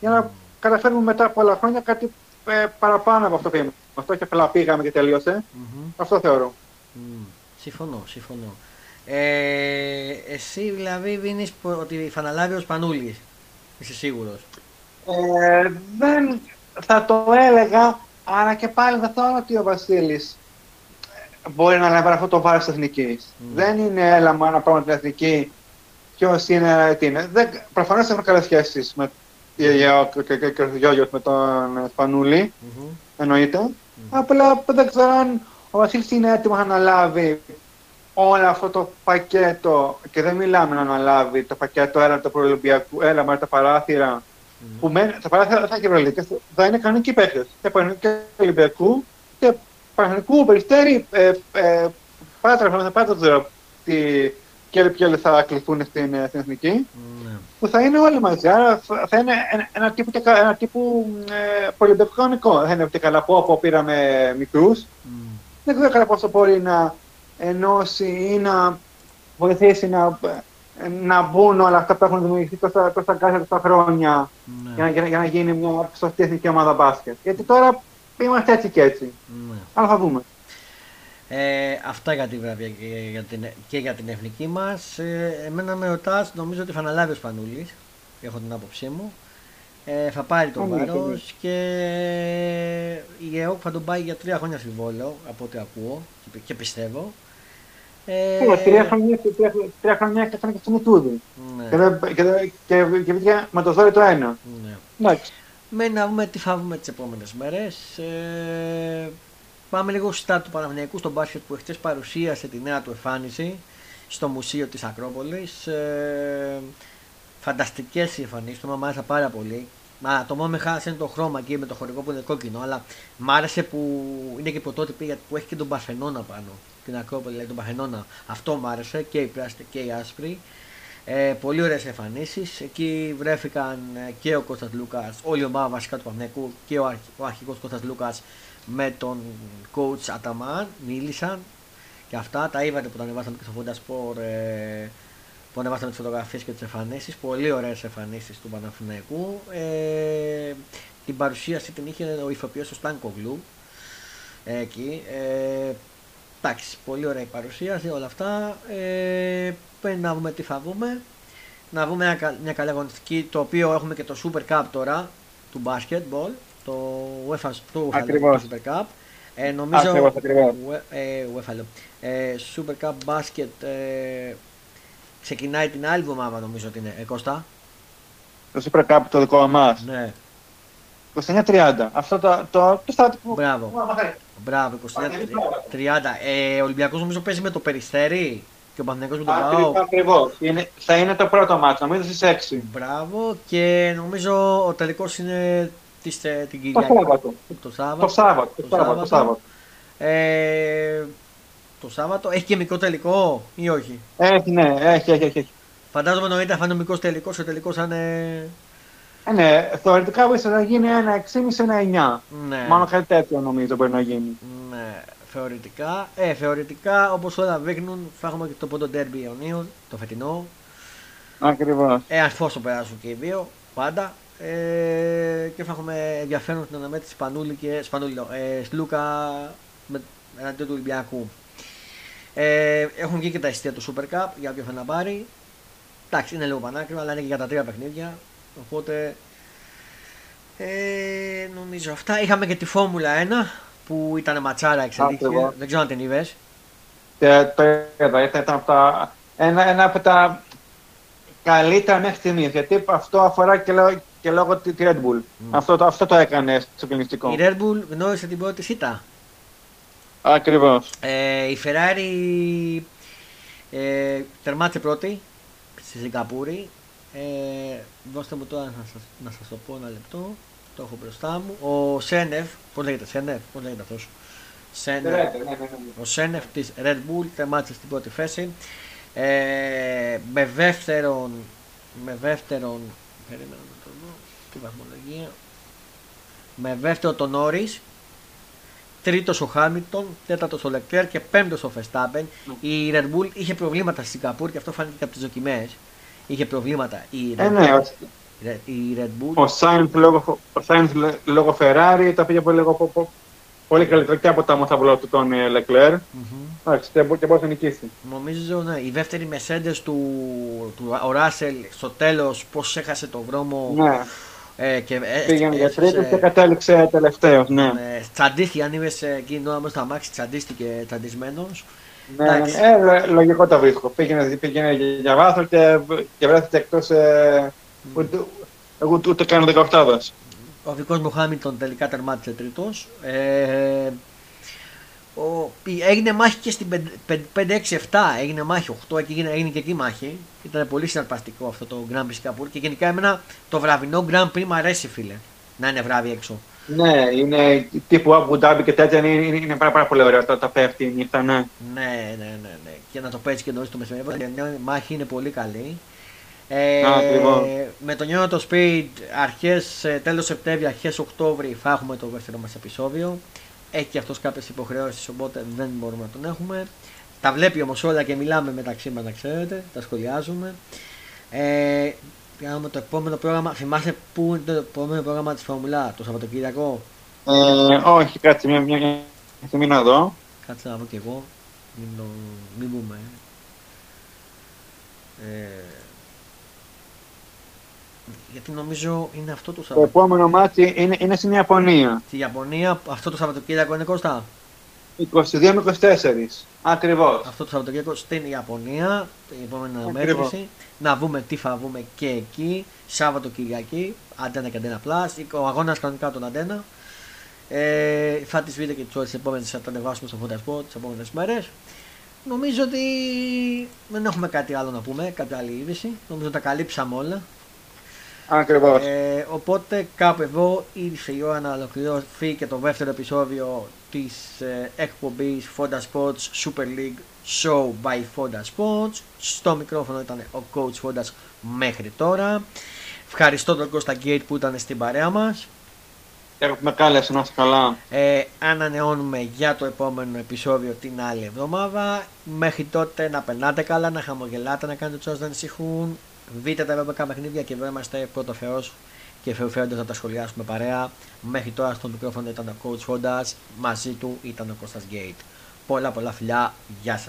για να καταφέρουμε μετά πολλά χρόνια κάτι παραπάνω από αυτό που είμαστε. Αυτό και απλά πήγαμε και τελείωσε. Αυτό θεωρώ. Συμφωνώ. Εσύ δηλαδή δίνεις ότι θα αναλάβει ο Σπανούλης, είσαι σίγουρος? Δεν θα το έλεγα, αλλά και πάλι θα θεωρώ ότι ο Βασίλης μπορεί να αναλάβει αυτό το βάρος της Εθνικής. Δεν είναι έλαμα να πάμε την Εθνική ποιος είναι, τι είναι. Προφανώς έχουν καλές σχέσεις με τη Γιώργιος με τον Σπανούλη, εννοείται. Απλά δεν ξέρω αν ο Βασίλης είναι έτοιμος να αναλάβει όλο αυτό το πακέτο, και δεν μιλάμε να αναλάβει το πακέτο έλα του προελυμπιακού, έλα με τα παράθυρα, που με, τα παράθυρα δεν θα έχει προελυμπιακές, θα είναι κανονικοί παίκτες. Και Ολυμπιακού, και Παναθηναϊκού, Περιστέρι, Πάτρα, Πάτρα του και ποιοι θα κληθούν στην εθνική, που θα είναι όλοι μαζί. Άρα θα είναι ένα τύπου πολυμπιακό κανονικό. Δεν θα είναι ούτε καλά που πήραμε μικρούς. Δεν ξέρω κατά πόσο μπορεί να ενώσει ή να βοηθήσει να μπουν όλα αυτά που έχουν δημιουργηθεί τόσα κάθε τόσα χρόνια για να γίνει μια σωστή εθνική ομάδα μπάσκετ. Γιατί τώρα είμαστε έτσι και έτσι. Αλλά θα δούμε. Αυτά για τη βραβεία και για την εθνική μας. Εμένα με ρωτάς, νομίζω ότι θα αναλάβει ο Σπανούλης, έχω την άποψή μου. Θα πάρει το βάρος και η ΕΟΚ θα τον πάει για 3 χρόνια στη Βόλο, από ό,τι ακούω και πιστεύω. 3 χρόνια και έκανε και στον Ιτούδη. Και βγήκε με το ζόρι το 1. Μένει να δούμε τι θα βρούμε τις επόμενες μέρες. Πάμε λίγο στα του Παναθηναϊκού στο μπάσκετ που χτες παρουσίασε τη νέα του εμφάνιση στο Μουσείο της Ακρόπολης. Φανταστικές οι εμφανίσεις, το μου άρεσε πάρα πολύ. Το μόνο με χάσε είναι το χρώμα εκεί με το χορηγό που είναι κόκκινο, αλλά μου άρεσε που είναι και πρωτότυπη γιατί που έχει και τον Παρθενώνα πάνω. Την Ακρόπολη, δηλαδή τον Παρθενώνα. Αυτό μου άρεσε και η πράσινη και η άσπρη. Πολύ ωραίες εμφανίσεις. Εκεί βρέθηκαν και ο Κώστας Λούκας, όλη η ομάδα βασικά του Παναθηναϊκού και ο αρχηγός Κώστας Λούκας. Με τον coach Αταμάν μίλησαν και αυτά τα είδατε που τα ανεβάσαμε και στο Fodas Sports, που ανεβάσαμε τις φωτογραφίες και τις εμφανίσεις. Πολύ ωραίες εμφανίσεις του Παναθηναϊκού. Την παρουσίαση την είχε ο ηθοποιός του Στάνκο Γκλου εκεί. Εντάξει, πολύ ωραία η παρουσίαση, όλα αυτά. Πρέπει να δούμε τι θα δούμε. Να δούμε μια καλή αγωνιστική, το οποίο έχουμε και το Super Cup τώρα του basketball. Το UEFA Super Cup. Νομίζω Super Cup Basket ξεκινάει την άλλη εβδομάδα, νομίζω ότι είναι. Κώστα. Το Super Cup το δικό μας. Ναι. 29-30. Αυτό το στάδιο που... Μπράβο. 29-30. Ο Ολυμπιακός νομίζω παίζει με το Περιστέρι. Και ο Παναθηναϊκός με τον ΠΑΟΚ. Ακριβώς. Θα είναι το πρώτο μάτς, νομίζω στις 6. Μπράβο. Και νομίζω ο τελικός είναι... Το Σάββατο. Το Σάββατο έχει και μικρό τελικό ή όχι? Έχει. Φαντάζομαι νωρίτερα θα είναι ο μικρός τελικός, ο τελικός θα είναι... Ναι, θεωρητικά μπορεί να γίνει 1,6-1,9. Ναι. Μόνο κάτι τέτοιο νομίζω μπορεί να γίνει. Ναι, θεωρητικά. Θεωρητικά όπως όλα δείχνουν θα έχουμε και το πόντο ντέρμπι Ιωνίων, το φετινό. Ακριβώς. Αφόσον περάσουν και οι δύο, πάντα. Και θα έχουμε ενδιαφέρον στην αναμέτρηση Σπανούλη Λούκα εναντίον του Ολυμπιακού. Έχουν βγει και τα εισιτήρια του Super Cup για όποιον θα να πάρει. Εντάξει, είναι λίγο πανάκριβο, αλλά είναι και για τα 3 παιχνίδια. Οπότε νομίζω αυτά. Είχαμε και τη Φόρμουλα 1 που ήταν ματσάρα εξελίχθηκε. Δεν ξέρω αν την είδες. Το είδα, ένα από τα καλύτερα μέχρι στιγμής. Γιατί αυτό αφορά και λέω. Και λόγω τη Red Bull. Αυτό το έκανε στο κλινιστικό. Η Red Bull γνώρισε την πρώτη σίτα. Ακριβώς. Η Ferrari τερμάτισε πρώτη στη Σιγκαπούρη. Δώστε μου τώρα να σας το πω ένα λεπτό. Το έχω μπροστά μου. Ο Σένεφ, πώς λέγεται αυτός. Ο Σένεφ της Red Bull τερμάτισε στην πρώτη θέση. Με δεύτερον περίμενα να το δω, τη βαθμολογία. Με δεύτερο τον Άρης, τρίτος ο Hamilton, τέταρτος ο Leclerc και πέμπτος ο Verstappen. Η Red Bull είχε προβλήματα στη Σιγκαπούρη και αυτό φάνηκε από τις δοκιμές. Είχε προβλήματα η Red Bull. Ο Sainz λόγω Ferrari τα πήγε πολύ καλύτερα και από τα μοθαυλό του τον Leclerc. Και πώς θα νικήσει. Νομίζω η δεύτερη Mercedes του Ράσελ στο τέλος πώς έχασε τον δρόμο. Πήγαινε για τρίτη και κατέληξε τελευταίος. Τσαντίστηκε, αν είδες εκείνη ώρα μέσα στο αμάξι, τσαντίστηκε τσαντισμένος. Λογικό το βρίσκω. Πήγαινε για βάθος και βρέθηκε εκτός ούτε καν 18. Ο δικός μου Χάμιλτον τελικά τερμάτισε τρίτος. Έγινε μάχη και στην 5-6-7, έγινε μάχη 8 και έγινε και εκεί μάχη. Ήταν πολύ συναρπαστικό αυτό το Grand Prix Singapore και γενικά εμένα το βραβινό Grand Prix μου αρέσει, φίλε. Να είναι βράδυ έξω. Ναι, είναι τύπου Abu Dhabi και τέτοια, είναι πάρα πολύ ωραία τα πέφτει η νύχτα, ναι. Ναι. Και να το παίξει και νωρίς το μεσημέρι, η μάχη είναι πολύ καλή. Με τον Νιώνα το Speed, τέλος Σεπτέμβρη, αρχές Οκτώβρη θα έχουμε το δεύτερο μας επεισόδιο. Έχει και αυτός κάποιες υποχρεώσεις, οπότε δεν μπορούμε να τον έχουμε. Τα βλέπει όμως όλα και μιλάμε μεταξύ μας, να ξέρετε, τα σχολιάζουμε. Κάνουμε το επόμενο πρόγραμμα, θυμάστε πού είναι το επόμενο πρόγραμμα της Φορμουλά, το Σαββατοκύριακο? Όχι, κάτσε μια στιγμή να δω. Κάτσε να δω κι εγώ, μην πούμε. Γιατί νομίζω είναι αυτό το Σαββατοκύριακο. Το επόμενο μάτι είναι στην Ιαπωνία. Στη Ιαπωνία, αυτό το Σαββατοκύριακο είναι, Κώστα? 22 με 24. Ακριβώς. Αυτό το Σαββατοκύριακο στην Ιαπωνία, την επόμενη αναμέτρηση. Να δούμε τι θα βγούμε και εκεί. Σαββατοκυριακή, Αντένα και Αντένα Plus. Ο αγώνας κανονικά τον Αντένα. Θα τις βρείτε και τις ώρες τις επόμενες, θα τα ανεβάσουμε στο Fodas Sports τις επόμενες μέρες. Νομίζω ότι δεν έχουμε κάτι άλλο να πούμε, κάτι άλλη είδηση. Νομίζω ότι τα καλύψαμε όλα. Ακριβώς. Οπότε κάπου εδώ ήρθε η ώρα να ολοκληρωθεί και το δεύτερο επεισόδιο της εκπομπής Fodas Sports Super League Show by Fodas Sports. Στο μικρόφωνο ήταν ο Coach Fodas μέχρι τώρα. Ευχαριστώ τον Κώστα Γκέιτ που ήταν στην παρέα μας. Έχουμε κάλεσε, να είστε καλά. Ανανεώνουμε για το επόμενο επεισόδιο την άλλη εβδομάδα. Μέχρι τότε να περνάτε καλά, να χαμογελάτε, να κάνετε τους να ανησυχούν. Δείτε τα ευρωπαϊκά παιχνίδια και εδώ είμαστε πρώτο Θεός και φεουφέοντας να τα σχολιάσουμε παρέα. Μέχρι τώρα στο μικρόφωνο ήταν ο Coach Fodas, μαζί του ήταν ο Κώστας Γκέιτ. Πολλά φιλιά, γεια σας.